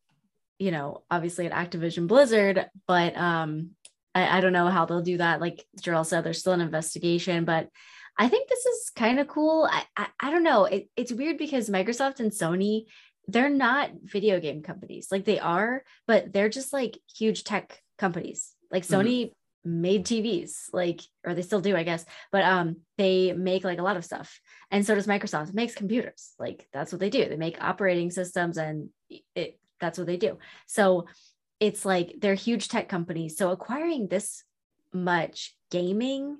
you know obviously at Activision Blizzard, but um I, I don't know how they'll do that. Like Jarel said, there's still an investigation, but I think this is kind of cool. I, I I don't know, it, it's weird because Microsoft and Sony, they're not video game companies. Like they are, but they're just like huge tech companies. Like Sony mm-hmm. made T Vs, like, or they still do, I guess, but um they make like a lot of stuff, and so does Microsoft. It makes computers. Like that's what they do. They make operating systems, and it that's what they do. So it's like they're huge tech companies. So acquiring this much gaming,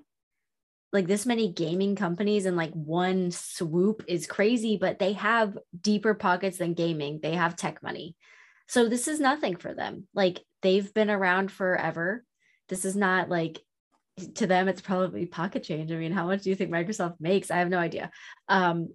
like this many gaming companies in like one swoop is crazy, but they have deeper pockets than gaming. They have tech money. So this is nothing for them. Like they've been around forever. This is not like, to them, it's probably pocket change. I mean, how much do you think Microsoft makes? I have no idea. Um,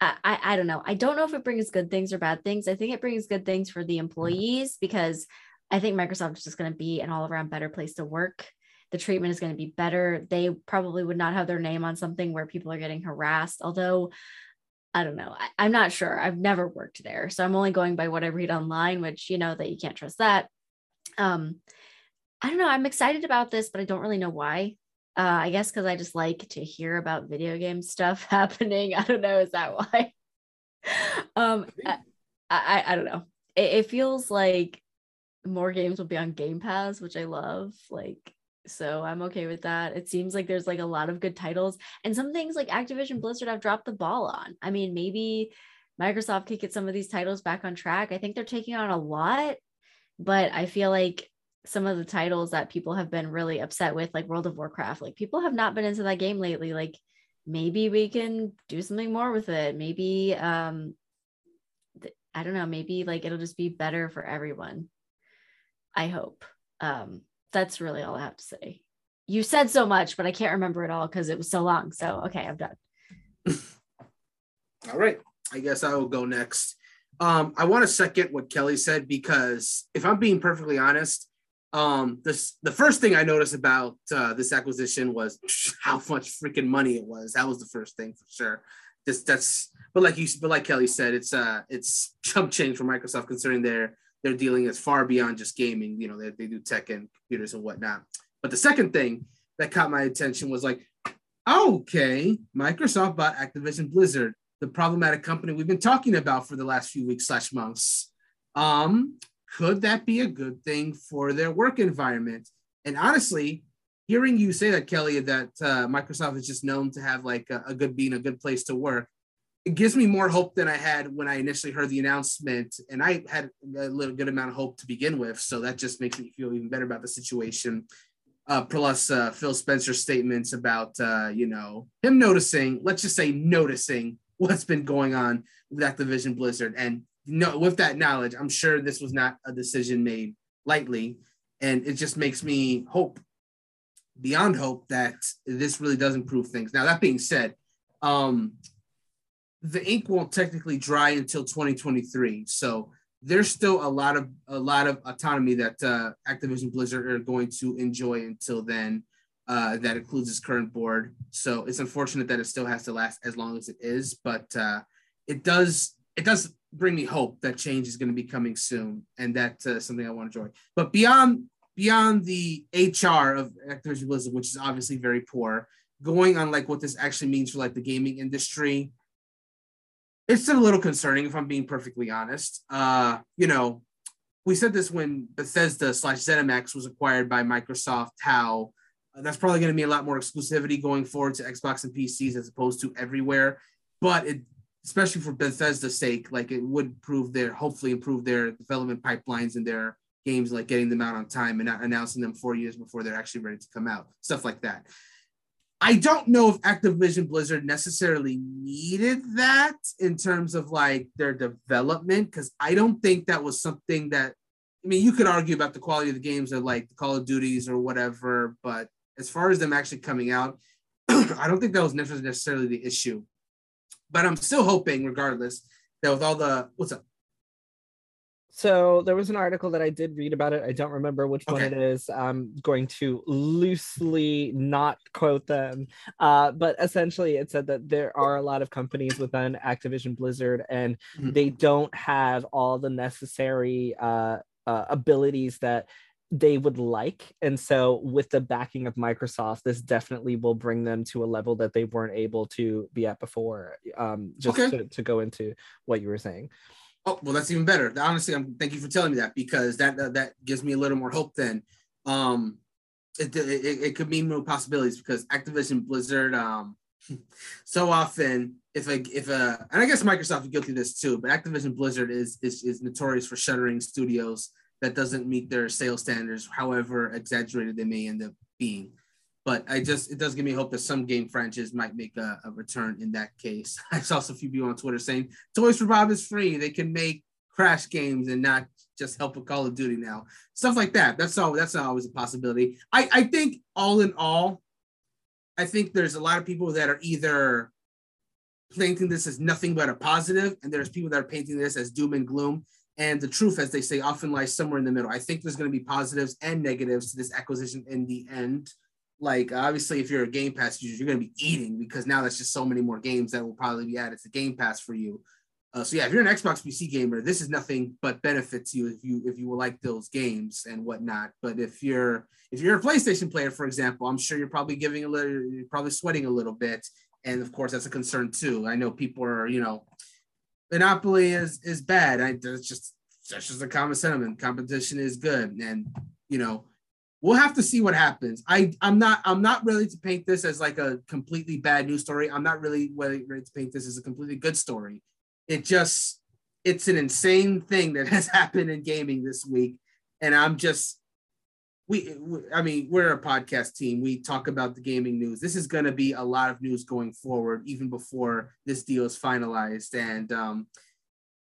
I, I, I don't know. I don't know if it brings good things or bad things. I think it brings good things for the employees because I think Microsoft is just going to be an all around better place to work. The treatment is going to be better. They probably would not have their name on something where people are getting harassed. Although, I don't know. I, I'm not sure. I've never worked there. So I'm only going by what I read online, which, you know, that you can't trust that. Um, I don't know. I'm excited about this, but I don't really know why. Uh, I guess because I just like to hear about video game stuff happening. I don't know. Is that why? um, I, I, I don't know. It, it feels like more games will be on Game Pass, which I love. Like, so I'm okay with that. It seems like there's like a lot of good titles and some things like Activision Blizzard have dropped the ball on. I mean, maybe Microsoft could get some of these titles back on track. I think they're taking on a lot, but I feel like some of the titles that people have been really upset with, like World of Warcraft, like people have not been into that game lately. Like maybe we can do something more with it. Maybe, um, th- I don't know, maybe like it'll just be better for everyone. I hope. Um, that's really all I have to say. You said so much, but I can't remember it all because it was so long. So, okay, I'm done. All right. I guess I will go next. Um, I want to second what Kelly said, because if I'm being perfectly honest, Um, this, the first thing I noticed about uh, this acquisition was how much freaking money it was. That was the first thing for sure. This that's, but like you, but like Kelly said, it's uh, it's chump change for Microsoft considering their their dealing is far beyond just gaming. You know, they they do tech and computers and whatnot. But the second thing that caught my attention was like, okay, Microsoft bought Activision Blizzard, the problematic company we've been talking about for the last few weeks slash months. Um. Could that be a good thing for their work environment? And honestly, hearing you say that, Kelly, that uh, Microsoft is just known to have like a, a good being a good place to work, it gives me more hope than I had when I initially heard the announcement, and I had a little good amount of hope to begin with. So that just makes me feel even better about the situation. Uh, plus uh, Phil Spencer's statements about, uh, you know, him noticing, let's just say noticing what's been going on with Activision Blizzard. And no, with that knowledge, I'm sure this was not a decision made lightly. And it just makes me hope, beyond hope, that this really does improve things. Now, that being said, um, the ink won't technically dry until twenty twenty-three. So there's still a lot of a lot of autonomy that uh, Activision Blizzard are going to enjoy until then. Uh, that includes its current board. So it's unfortunate that it still has to last as long as it is, but uh, it does it does bring me hope that change is going to be coming soon, and that's uh, something I want to enjoy. But beyond beyond the H R of Activision Blizzard, which is obviously very poor, going on like what this actually means for like the gaming industry. It's still a little concerning, if I'm being perfectly honest. Uh, you know, we said this when Bethesda slash ZeniMax was acquired by Microsoft, how uh, that's probably going to be a lot more exclusivity going forward to Xbox and P Cs as opposed to everywhere. But it, especially for Bethesda's sake, like it would prove their, hopefully improve their development pipelines and their games, like getting them out on time and not announcing them four years before they're actually ready to come out, stuff like that. I don't know if Activision Blizzard necessarily needed that in terms of like their development, because I don't think that was something that, I mean, you could argue about the quality of the games or like the Call of Duties or whatever, but as far as them actually coming out, I don't think that was necessarily the issue. But I'm still hoping, regardless, that with all the, what's up? So there was an article that I did read about it. I don't remember which okay. one it is. I'm going to loosely not quote them. Uh, but essentially it said that there are a lot of companies within Activision Blizzard and mm-hmm. they don't have all the necessary uh, uh, abilities that they would like. And so with the backing of Microsoft, this definitely will bring them to a level that they weren't able to be at before. Um, just okay. to, to go into what you were saying. Oh, well, that's even better. Honestly, I'm, thank you for telling me that, because that uh, that gives me a little more hope then. Um, it, it it could mean more possibilities, because Activision Blizzard, um, so often, if a, if a, and I guess Microsoft is guilty of this too, but Activision Blizzard is, is, is notorious for shuttering studios that doesn't meet their sales standards, however exaggerated they may end up being. But I just, it does give me hope that some game franchises might make a, a return in that case. I saw some few people on Twitter saying, Toys for Bob is free. They can make Crash games and not just help with Call of Duty now. Stuff like that. That's all. That's not always a possibility. I, I think all in all, I think there's a lot of people that are either painting this as nothing but a positive, and there's people that are painting this as doom and gloom. And the truth, as they say, often lies somewhere in the middle. I think there's going to be positives and negatives to this acquisition in the end. Like, obviously, if you're a Game Pass user, you're going to be eating, because now that's just so many more games that will probably be added to Game Pass for you. Uh, so, yeah, if you're an Xbox P C gamer, this is nothing but benefits you if you if you will like those games and whatnot. But if you're if you're a PlayStation player, for example, I'm sure you're probably giving a little, you're probably sweating a little bit. And, of course, that's a concern, too. I know people are, you know, Monopoly is is bad. I, that's, just, that's just a common sentiment. Competition is good. And, you know, we'll have to see what happens. I, I'm not I'm not ready to paint this as like a completely bad news story. I'm not really ready to paint this as a completely good story. It just, it's an insane thing that has happened in gaming this week. And I'm just, we, I mean, we're a podcast team. We talk about the gaming news. This is going to be a lot of news going forward, even before this deal is finalized. And um,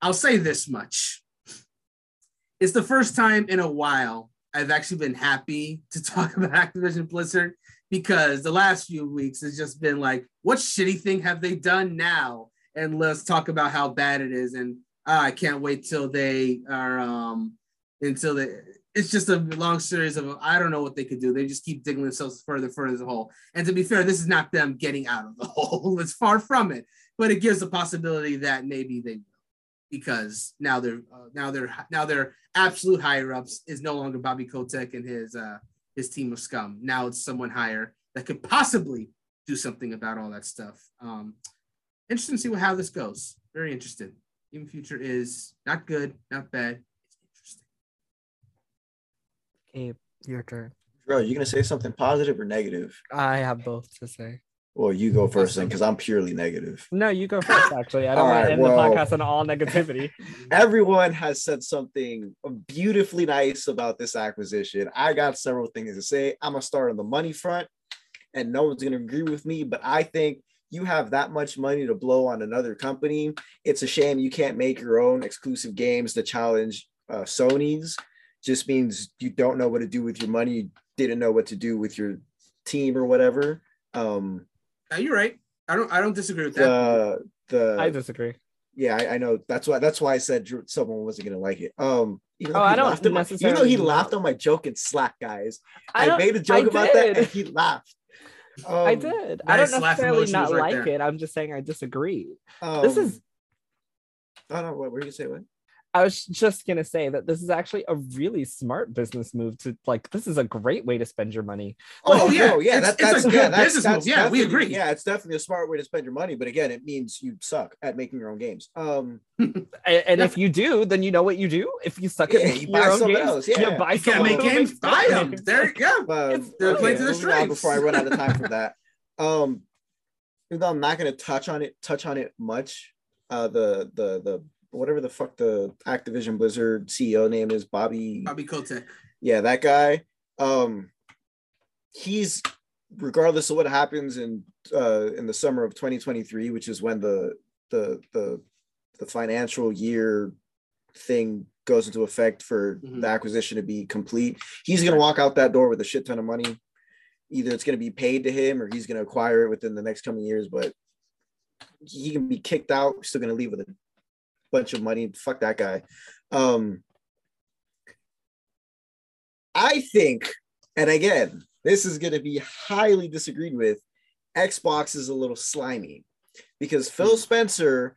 I'll say this much. It's the first time in a while I've actually been happy to talk about Activision Blizzard, because the last few weeks has just been like, what shitty thing have they done now? And let's talk about how bad it is. And uh, I can't wait till they are, um, until they, it's just a long series of, I don't know what they could do. They just keep digging themselves further, further into the hole. And to be fair, this is not them getting out of the hole. It's far from it, but it gives the possibility that maybe they, because now they're uh, now they're now their absolute higher ups is no longer Bobby Kotick and his uh, his team of scum. Now it's someone higher that could possibly do something about all that stuff. Um, interesting to see how this goes. Very interested. Game future is not good, not bad. It's interesting. Gabe, your turn. Bro, you gonna say something positive or negative? I have both to say. Well, you go first then, because I'm purely negative. No, you go first, actually. I don't want to end well, the podcast on all negativity. Everyone has said something beautifully nice about this acquisition. I got several things to say. I'm going to start on the money front, and no one's going to agree with me, but I think you have that much money to blow on another company. It's a shame you can't make your own exclusive games to challenge uh, Sony's. Just means you don't know what to do with your money. You didn't know what to do with your team or whatever. Um, Now, you're right. I don't. I don't disagree with that. The, the I disagree. Yeah, I, I know. That's why. That's why I said someone wasn't gonna like it. Um, even oh, I don't necessarily. My, you know, he laughed on my joke in Slack, guys. I, I made a joke I about did. that, and he laughed. Um, I did. I don't necessarily not right like there. it. I'm just saying I disagree. Um, this is. I don't know. What were you gonna say? What? I was just gonna say that this is actually a really smart business move. To like, this is a great way to spend your money. Like, oh yeah, yeah, that, that's yeah, that's, that's, that's yeah, we agree. Yeah, it's definitely a smart way to spend your money. But again, it means you suck at making your own games. Um, and, and if you do, then you know what you do. If you suck at yeah, making you your own games, yeah. you buy some make games, buy them. There, yeah, uh, they're playing to the streets. Before I run out of time for that, um, even though I'm not gonna touch on it, touch on it much. Uh, the the the. Whatever the fuck the Activision Blizzard C E O name is, Bobby... Bobby Kotick. Yeah, that guy. Um, he's, regardless of what happens in uh, in the summer of twenty twenty-three, which is when the, the the the financial year thing goes into effect for mm-hmm. the acquisition to be complete, he's going to walk out that door with a shit ton of money. Either it's going to be paid to him or he's going to acquire it within the next coming years, but he can be kicked out, still going to leave with a bunch of money. Fuck that guy. Um, I think, and again, this is going to be highly disagreed with, Xbox is a little slimy because Phil Spencer,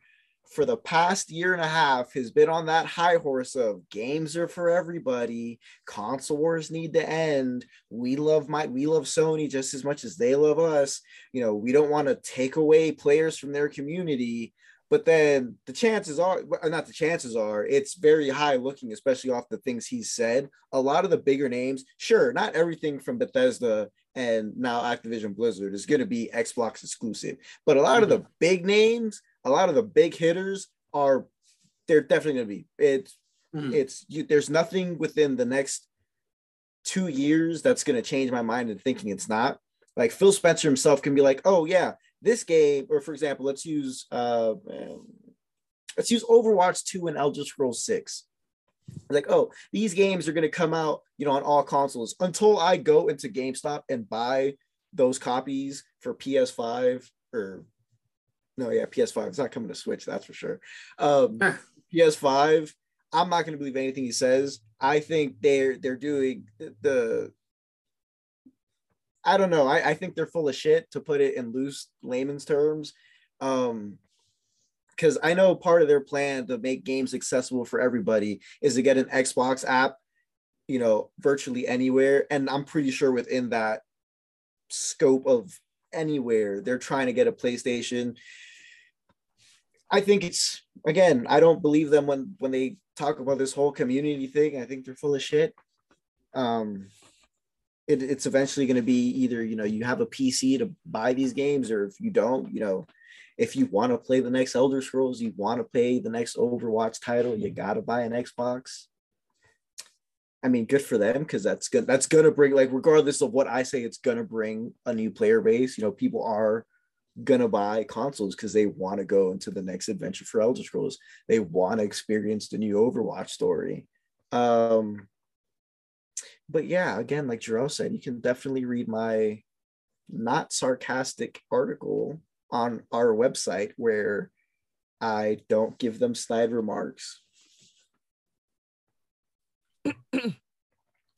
for the past year and a half, has been on that high horse of games are for everybody, console wars need to end, we love my we love Sony just as much as they love us, you know, we don't want to take away players from their community. But then the chances are, not the chances are, it's very high looking, especially off the things he's said. A lot of the bigger names, sure, not everything from Bethesda and now Activision Blizzard is going to be Xbox exclusive. But a lot mm-hmm. of the big names, a lot of the big hitters are, they're definitely going to be. It's, mm-hmm. it's you, there's nothing within the next two years that's going to change my mind in thinking it's not. Like Phil Spencer himself can be like, oh yeah, this game, or for example, let's use uh, let's use Overwatch two and Elder Scrolls six. Like, oh, these games are going to come out, you know, on all consoles until I go into GameStop and buy those copies for P S five or no, yeah, P S five. It's not coming to Switch, that's for sure. Um, P S five. I'm not going to believe anything he says. I think they're they're doing the. the I don't know. I, I think they're full of shit, to put it in loose layman's terms. Um, because I know part of their plan to make games accessible for everybody is to get an Xbox app, you know, virtually anywhere. And I'm pretty sure within that scope of anywhere, they're trying to get a PlayStation. I think it's, again, I don't believe them when, when they talk about this whole community thing. I think they're full of shit. Um... It, it's eventually going to be either, you know, you have a P C to buy these games, or if you don't, you know, if you want to play the next Elder Scrolls, you want to play the next Overwatch title, you got to buy an Xbox. I mean, good for them, because that's good. That's going to bring, like, regardless of what I say, it's going to bring a new player base. You know, people are going to buy consoles because they want to go into the next adventure for Elder Scrolls. They want to experience the new Overwatch story. Um... But yeah, again, like Jarel said, you can definitely read my not sarcastic article on our website where I don't give them snide remarks.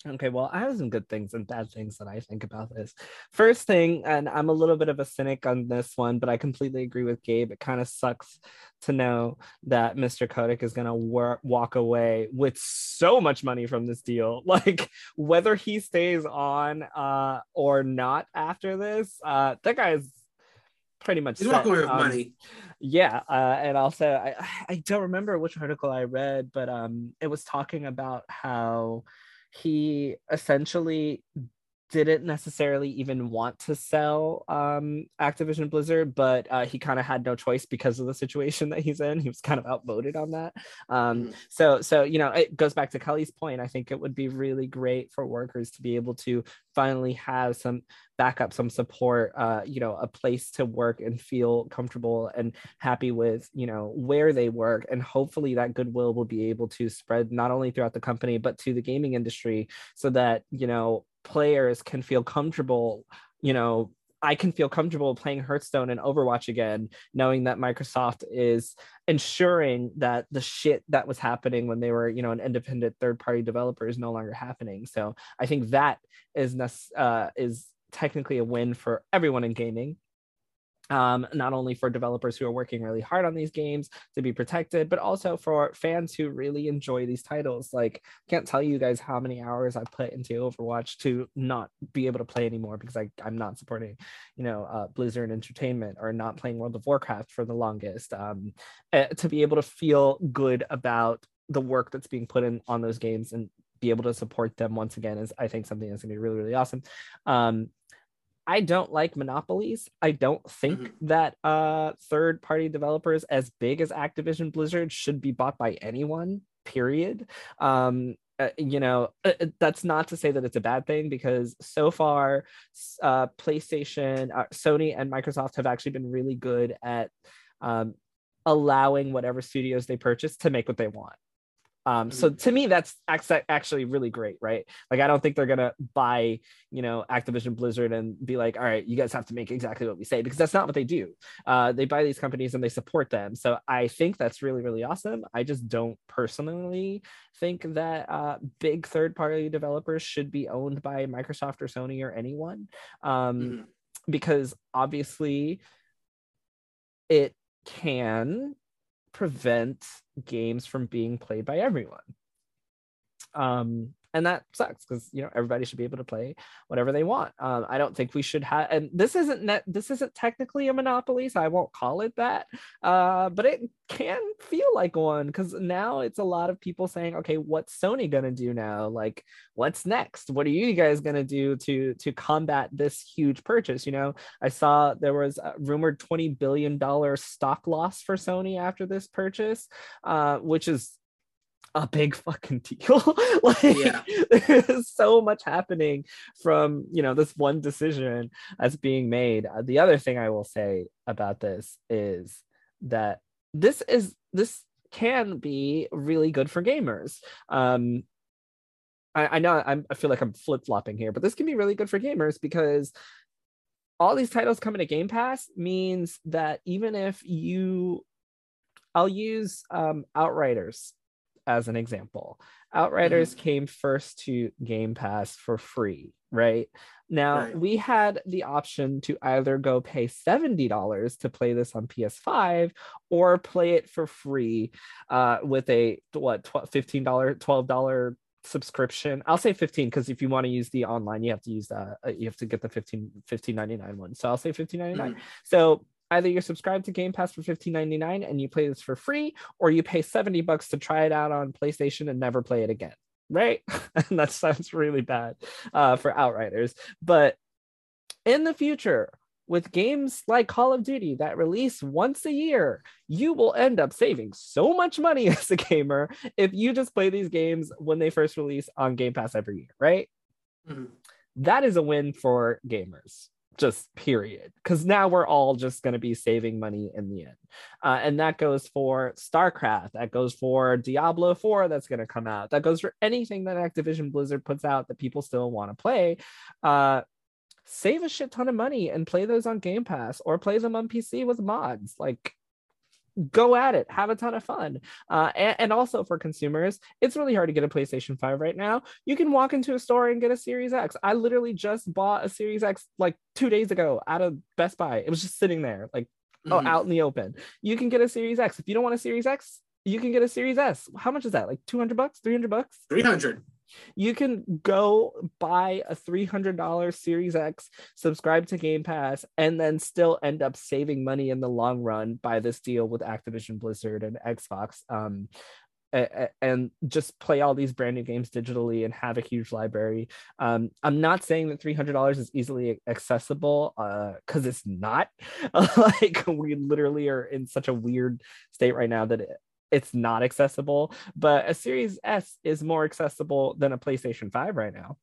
Okay, well, I have some good things and bad things that I think about this. First thing, and I'm a little bit of a cynic on this one, but I completely agree with Gabe. It kind of sucks to know that Mister Kotick is going to wor- walk away with so much money from this deal. Like, whether he stays on uh, or not after this, uh, that guy's pretty much he's walking away with um, money. Yeah, uh, and also, I, I don't remember which article I read, but um, it was talking about how he essentially didn't necessarily even want to sell um, Activision Blizzard, but uh, he kind of had no choice because of the situation that he's in. He was kind of outvoted on that. Um, mm-hmm. So, so you know, it goes back to Kelly's point. I think it would be really great for workers to be able to finally have some backup, some support, uh, you know, a place to work and feel comfortable and happy with, you know, where they work. And hopefully that goodwill will be able to spread not only throughout the company, but to the gaming industry so that, you know, players can feel comfortable, you know, I can feel comfortable playing Hearthstone and Overwatch again, knowing that Microsoft is ensuring that the shit that was happening when they were, you know, an independent third-party developer is no longer happening. So I think that is uh, is technically a win for everyone in gaming. Um, not only for developers who are working really hard on these games to be protected, but also for fans who really enjoy these titles. Like, I can't tell you guys how many hours I put into Overwatch to not be able to play anymore because I, I'm not supporting, you know, uh, Blizzard Entertainment, or not playing World of Warcraft for the longest. Um, uh, to be able to feel good about the work that's being put in on those games and be able to support them once again is, I think, something that's going to be really, really awesome. Um, I don't like monopolies. I don't think mm-hmm. that uh, third-party developers as big as Activision Blizzard should be bought by anyone, period. Um, uh, you know, uh, that's not to say that it's a bad thing, because so far, uh, PlayStation, uh, Sony, and Microsoft have actually been really good at um, allowing whatever studios they purchase to make what they want. Um, so to me, that's actually really great, right? Like, I don't think they're going to buy, you know, Activision Blizzard and be like, all right, you guys have to make exactly what we say, because that's not what they do. Uh, they buy these companies and they support them. So I think that's really, really awesome. I just don't personally think that uh, big third-party developers should be owned by Microsoft or Sony or anyone, um, mm-hmm. because obviously it can prevent games from being played by everyone, um and that sucks, because you know everybody should be able to play whatever they want. um I don't think we should have, and this isn't net this isn't technically a monopoly, so I won't call it that, uh but it can feel like one, because now it's a lot of people saying, okay, what's Sony gonna do now? Like, what's next? What are you guys gonna do to to combat this huge purchase? You know, I saw there was a rumored twenty billion dollar stock loss for Sony after this purchase, uh which is a big fucking deal. Like, yeah. There's so much happening from, you know, this one decision that's being made. Uh, the other thing I will say about this is that This is this can be really good for gamers. Um, I, I know I'm, I feel like I'm flip-flopping here, but this can be really good for gamers, because all these titles coming to Game Pass means that even if you, I'll use um, Outriders as an example. Outriders mm-hmm. came first to Game Pass for free, right? Now, right. we had the option to either go pay seventy dollars to play this on P S five, or play it for free uh, with a, what, fifteen dollars, twelve dollars subscription. I'll say fifteen, because if you want to use the online, you have to use the, uh, you have to get the fifteen ninety-nine one. So I'll say fifteen ninety-nine. Mm-hmm. So either you're subscribed to Game Pass for fifteen ninety-nine and you play this for free, or you pay seventy bucks to try it out on PlayStation and never play it again, right? And that sounds really bad uh, for Outriders. But in the future, with games like Call of Duty that release once a year, you will end up saving so much money as a gamer if you just play these games when they first release on Game Pass every year, right? Mm-hmm. That is a win for gamers. Just period, because now we're all just going to be saving money in the end, uh, and that goes for Starcraft, that goes for Diablo four that's going to come out, that goes for anything that Activision Blizzard puts out that people still want to play. Uh, save a shit ton of money and play those on Game Pass, or play them on P C with mods. Like, go at it, have a ton of fun. Uh, and, and also for consumers, it's really hard to get a PlayStation five right now. You can walk into a store and get a Series X. I literally just bought a Series X like two days ago out of Best Buy. It was just sitting there, like, mm-hmm. oh, out in the open. You can get a Series X. If you don't want a Series X, you can get a Series S. How much is that? Like two hundred bucks, three hundred bucks? three hundred. You can go buy a three hundred dollars Series X, subscribe to Game Pass, and then still end up saving money in the long run by this deal with Activision Blizzard and Xbox. Um, and just play all these brand new games digitally and have a huge library. Um, I'm not saying that three hundred dollars is easily accessible, uh, because it's not. Like, we literally are in such a weird state right now that it, it's not accessible. But a Series S is more accessible than a PlayStation five right now.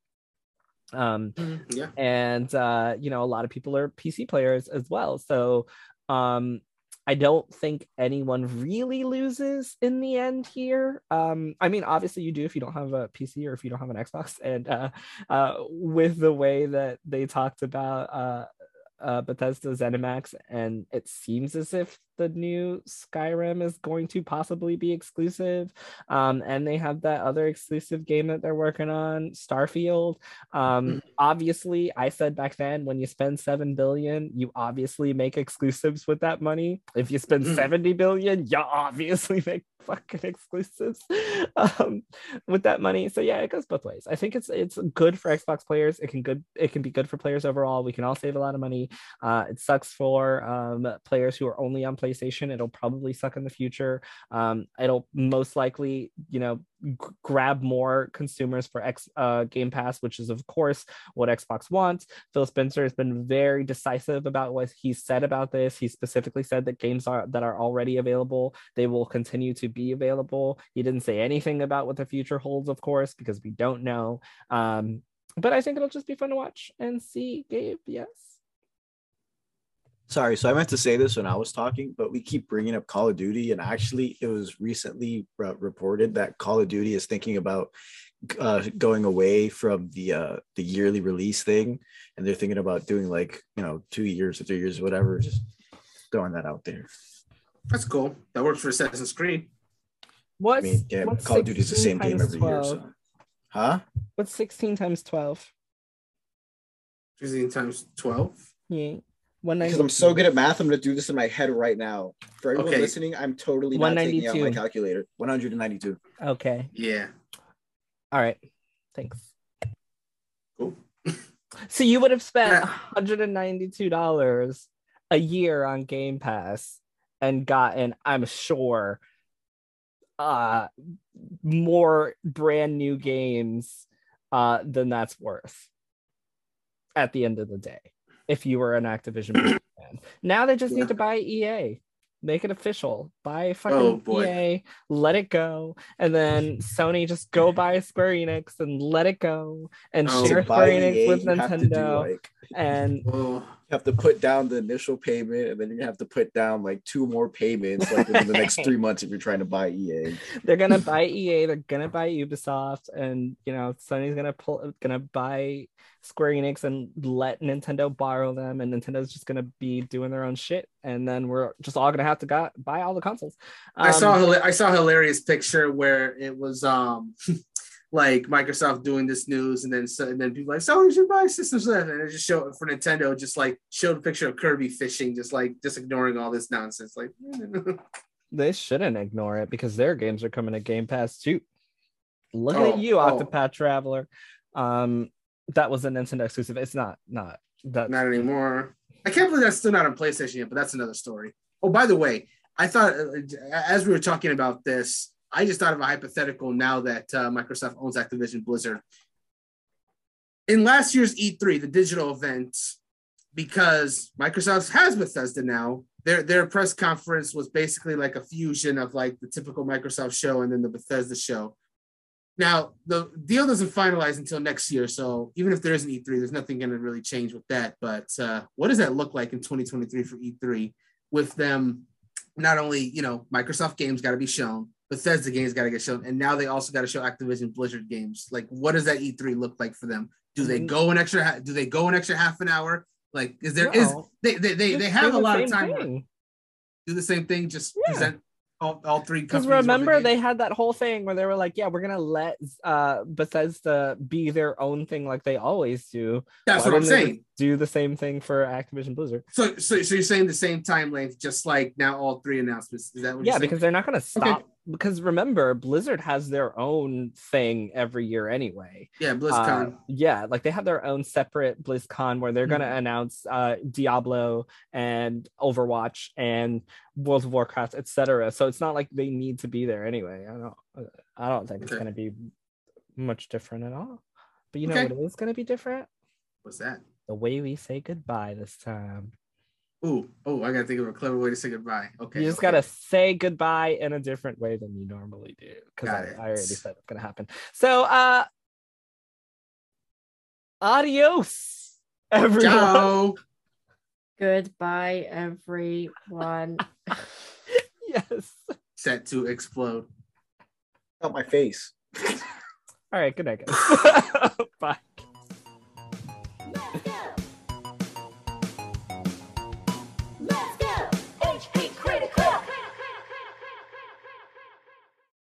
Um, yeah. And, uh, you know, a lot of people are P C players as well. So, um, I don't think anyone really loses in the end here. Um, I mean, obviously you do if you don't have a P C or if you don't have an Xbox. And uh, uh, with the way that they talked about uh, uh, Bethesda ZeniMax, and it seems as if the new Skyrim is going to possibly be exclusive. Um, and they have that other exclusive game that they're working on, Starfield. Um, obviously, I said back then, when you spend seven billion dollars, you obviously make exclusives with that money. If you spend seventy billion dollars, you obviously make fucking exclusives um, with that money. So yeah, it goes both ways. I think it's it's good for Xbox players. It can good it can be good for players overall. We can all save a lot of money. Uh, it sucks for um, players who are only on PlayStation. It'll probably suck in the future. Um, it'll most likely, you know, g- grab more consumers for X uh, Game Pass, which is of course what Xbox wants. Phil Spencer has been very decisive about what he said about this. He specifically said that games are that are already available, they will continue to be available. He didn't say anything about what the future holds, of course, because we don't know. Um, but I think it'll just be fun to watch and see. Gabe, yes. Sorry, so I meant to say this when I was talking, but we keep bringing up Call of Duty, and actually it was recently uh, reported that Call of Duty is thinking about uh, going away from the uh, the yearly release thing, and they're thinking about doing like, you know, two years or three years, whatever, just throwing that out there. That's cool. That works for Assassin's Creed. What? I mean, yeah, Call of Duty is the same game every twelve year. So. Huh? What's sixteen times twelve? sixteen times twelve? Yeah. Because I'm so good at math, I'm going to do this in my head right now. For everyone okay. listening, I'm totally not taking out my calculator. one hundred ninety-two. Okay. Yeah. All right. Thanks. Cool. So you would have spent one hundred ninety-two dollars a year on Game Pass and gotten, I'm sure, uh, more brand new games uh, than that's worth at the end of the day. If you were an Activision fan, now they just yeah. need to buy E A, make it official, buy fucking oh, E A, let it go, and then Sony just go buy Square Enix and let it go, and oh, share Square Enix E A, with Nintendo, like, and you have to put down the initial payment, and then you have to put down like two more payments like in the next three months if you're trying to buy E A. They're gonna buy E A, they're gonna buy Ubisoft, and you know Sony's gonna pull, gonna buy Square Enix and let Nintendo borrow them, and Nintendo's just gonna be doing their own shit, and then we're just all gonna have to go- buy all the consoles. Um, I saw I saw a hilarious picture where it was um like Microsoft doing this news, and then and then people like, so you should buy systems left, and it just showed for Nintendo, just like showed a picture of Kirby fishing, just like just ignoring all this nonsense. Like they shouldn't ignore it because their games are coming to Game Pass too. Look oh, at you, Octopath oh. Traveler. Um, That was a Nintendo exclusive. It's not, not that. Not anymore. I can't believe that's still not on PlayStation yet, but that's another story. Oh, by the way, I thought as we were talking about this, I just thought of a hypothetical. Now that uh, Microsoft owns Activision Blizzard, in last year's E three, the digital event, because Microsoft has Bethesda now, their their press conference was basically like a fusion of like the typical Microsoft show and then the Bethesda show. Now, the deal doesn't finalize until next year, so even if there is an E three, there's nothing going to really change with that. But uh, what does that look like in twenty twenty-three for E three with them? Not only, you know, Microsoft games got to be shown, Bethesda games got to get shown, and now they also got to show Activision Blizzard games. Like, what does that E three look like for them? Do they go an extra? Do they go an extra half an hour? Like, is there no. is they they they, they have a lot of time? Thing. Do the same thing, just yeah. present. All, all three companies. Because remember, they had that whole thing where they were like, yeah, we're going to let uh, Bethesda be their own thing like they always do. That's Why what I'm saying. Do the same thing for Activision Blizzard. So so, so you're saying the same time length, just like now all three announcements. Is that what yeah, you're saying? Yeah, because they're not going to stop okay. because remember, Blizzard has their own thing every year anyway. Yeah, BlizzCon. Uh, yeah, like they have their own separate BlizzCon where they're mm-hmm. going to announce uh, Diablo and Overwatch and World of Warcraft, et cetera. So it's not like they need to be there anyway. I don't. I don't think okay. it's going to be much different at all. But you know okay. what is going to be different? What's that? The way we say goodbye this time. Ooh, oh, I gotta think of a clever way to say goodbye. Okay. You just okay. gotta say goodbye in a different way than you normally do. Because I, I already said it's gonna happen. So uh adios, everyone. Ciao. Goodbye, everyone. Yes. Set to explode. Out my face. All right, good night, guys. Bye.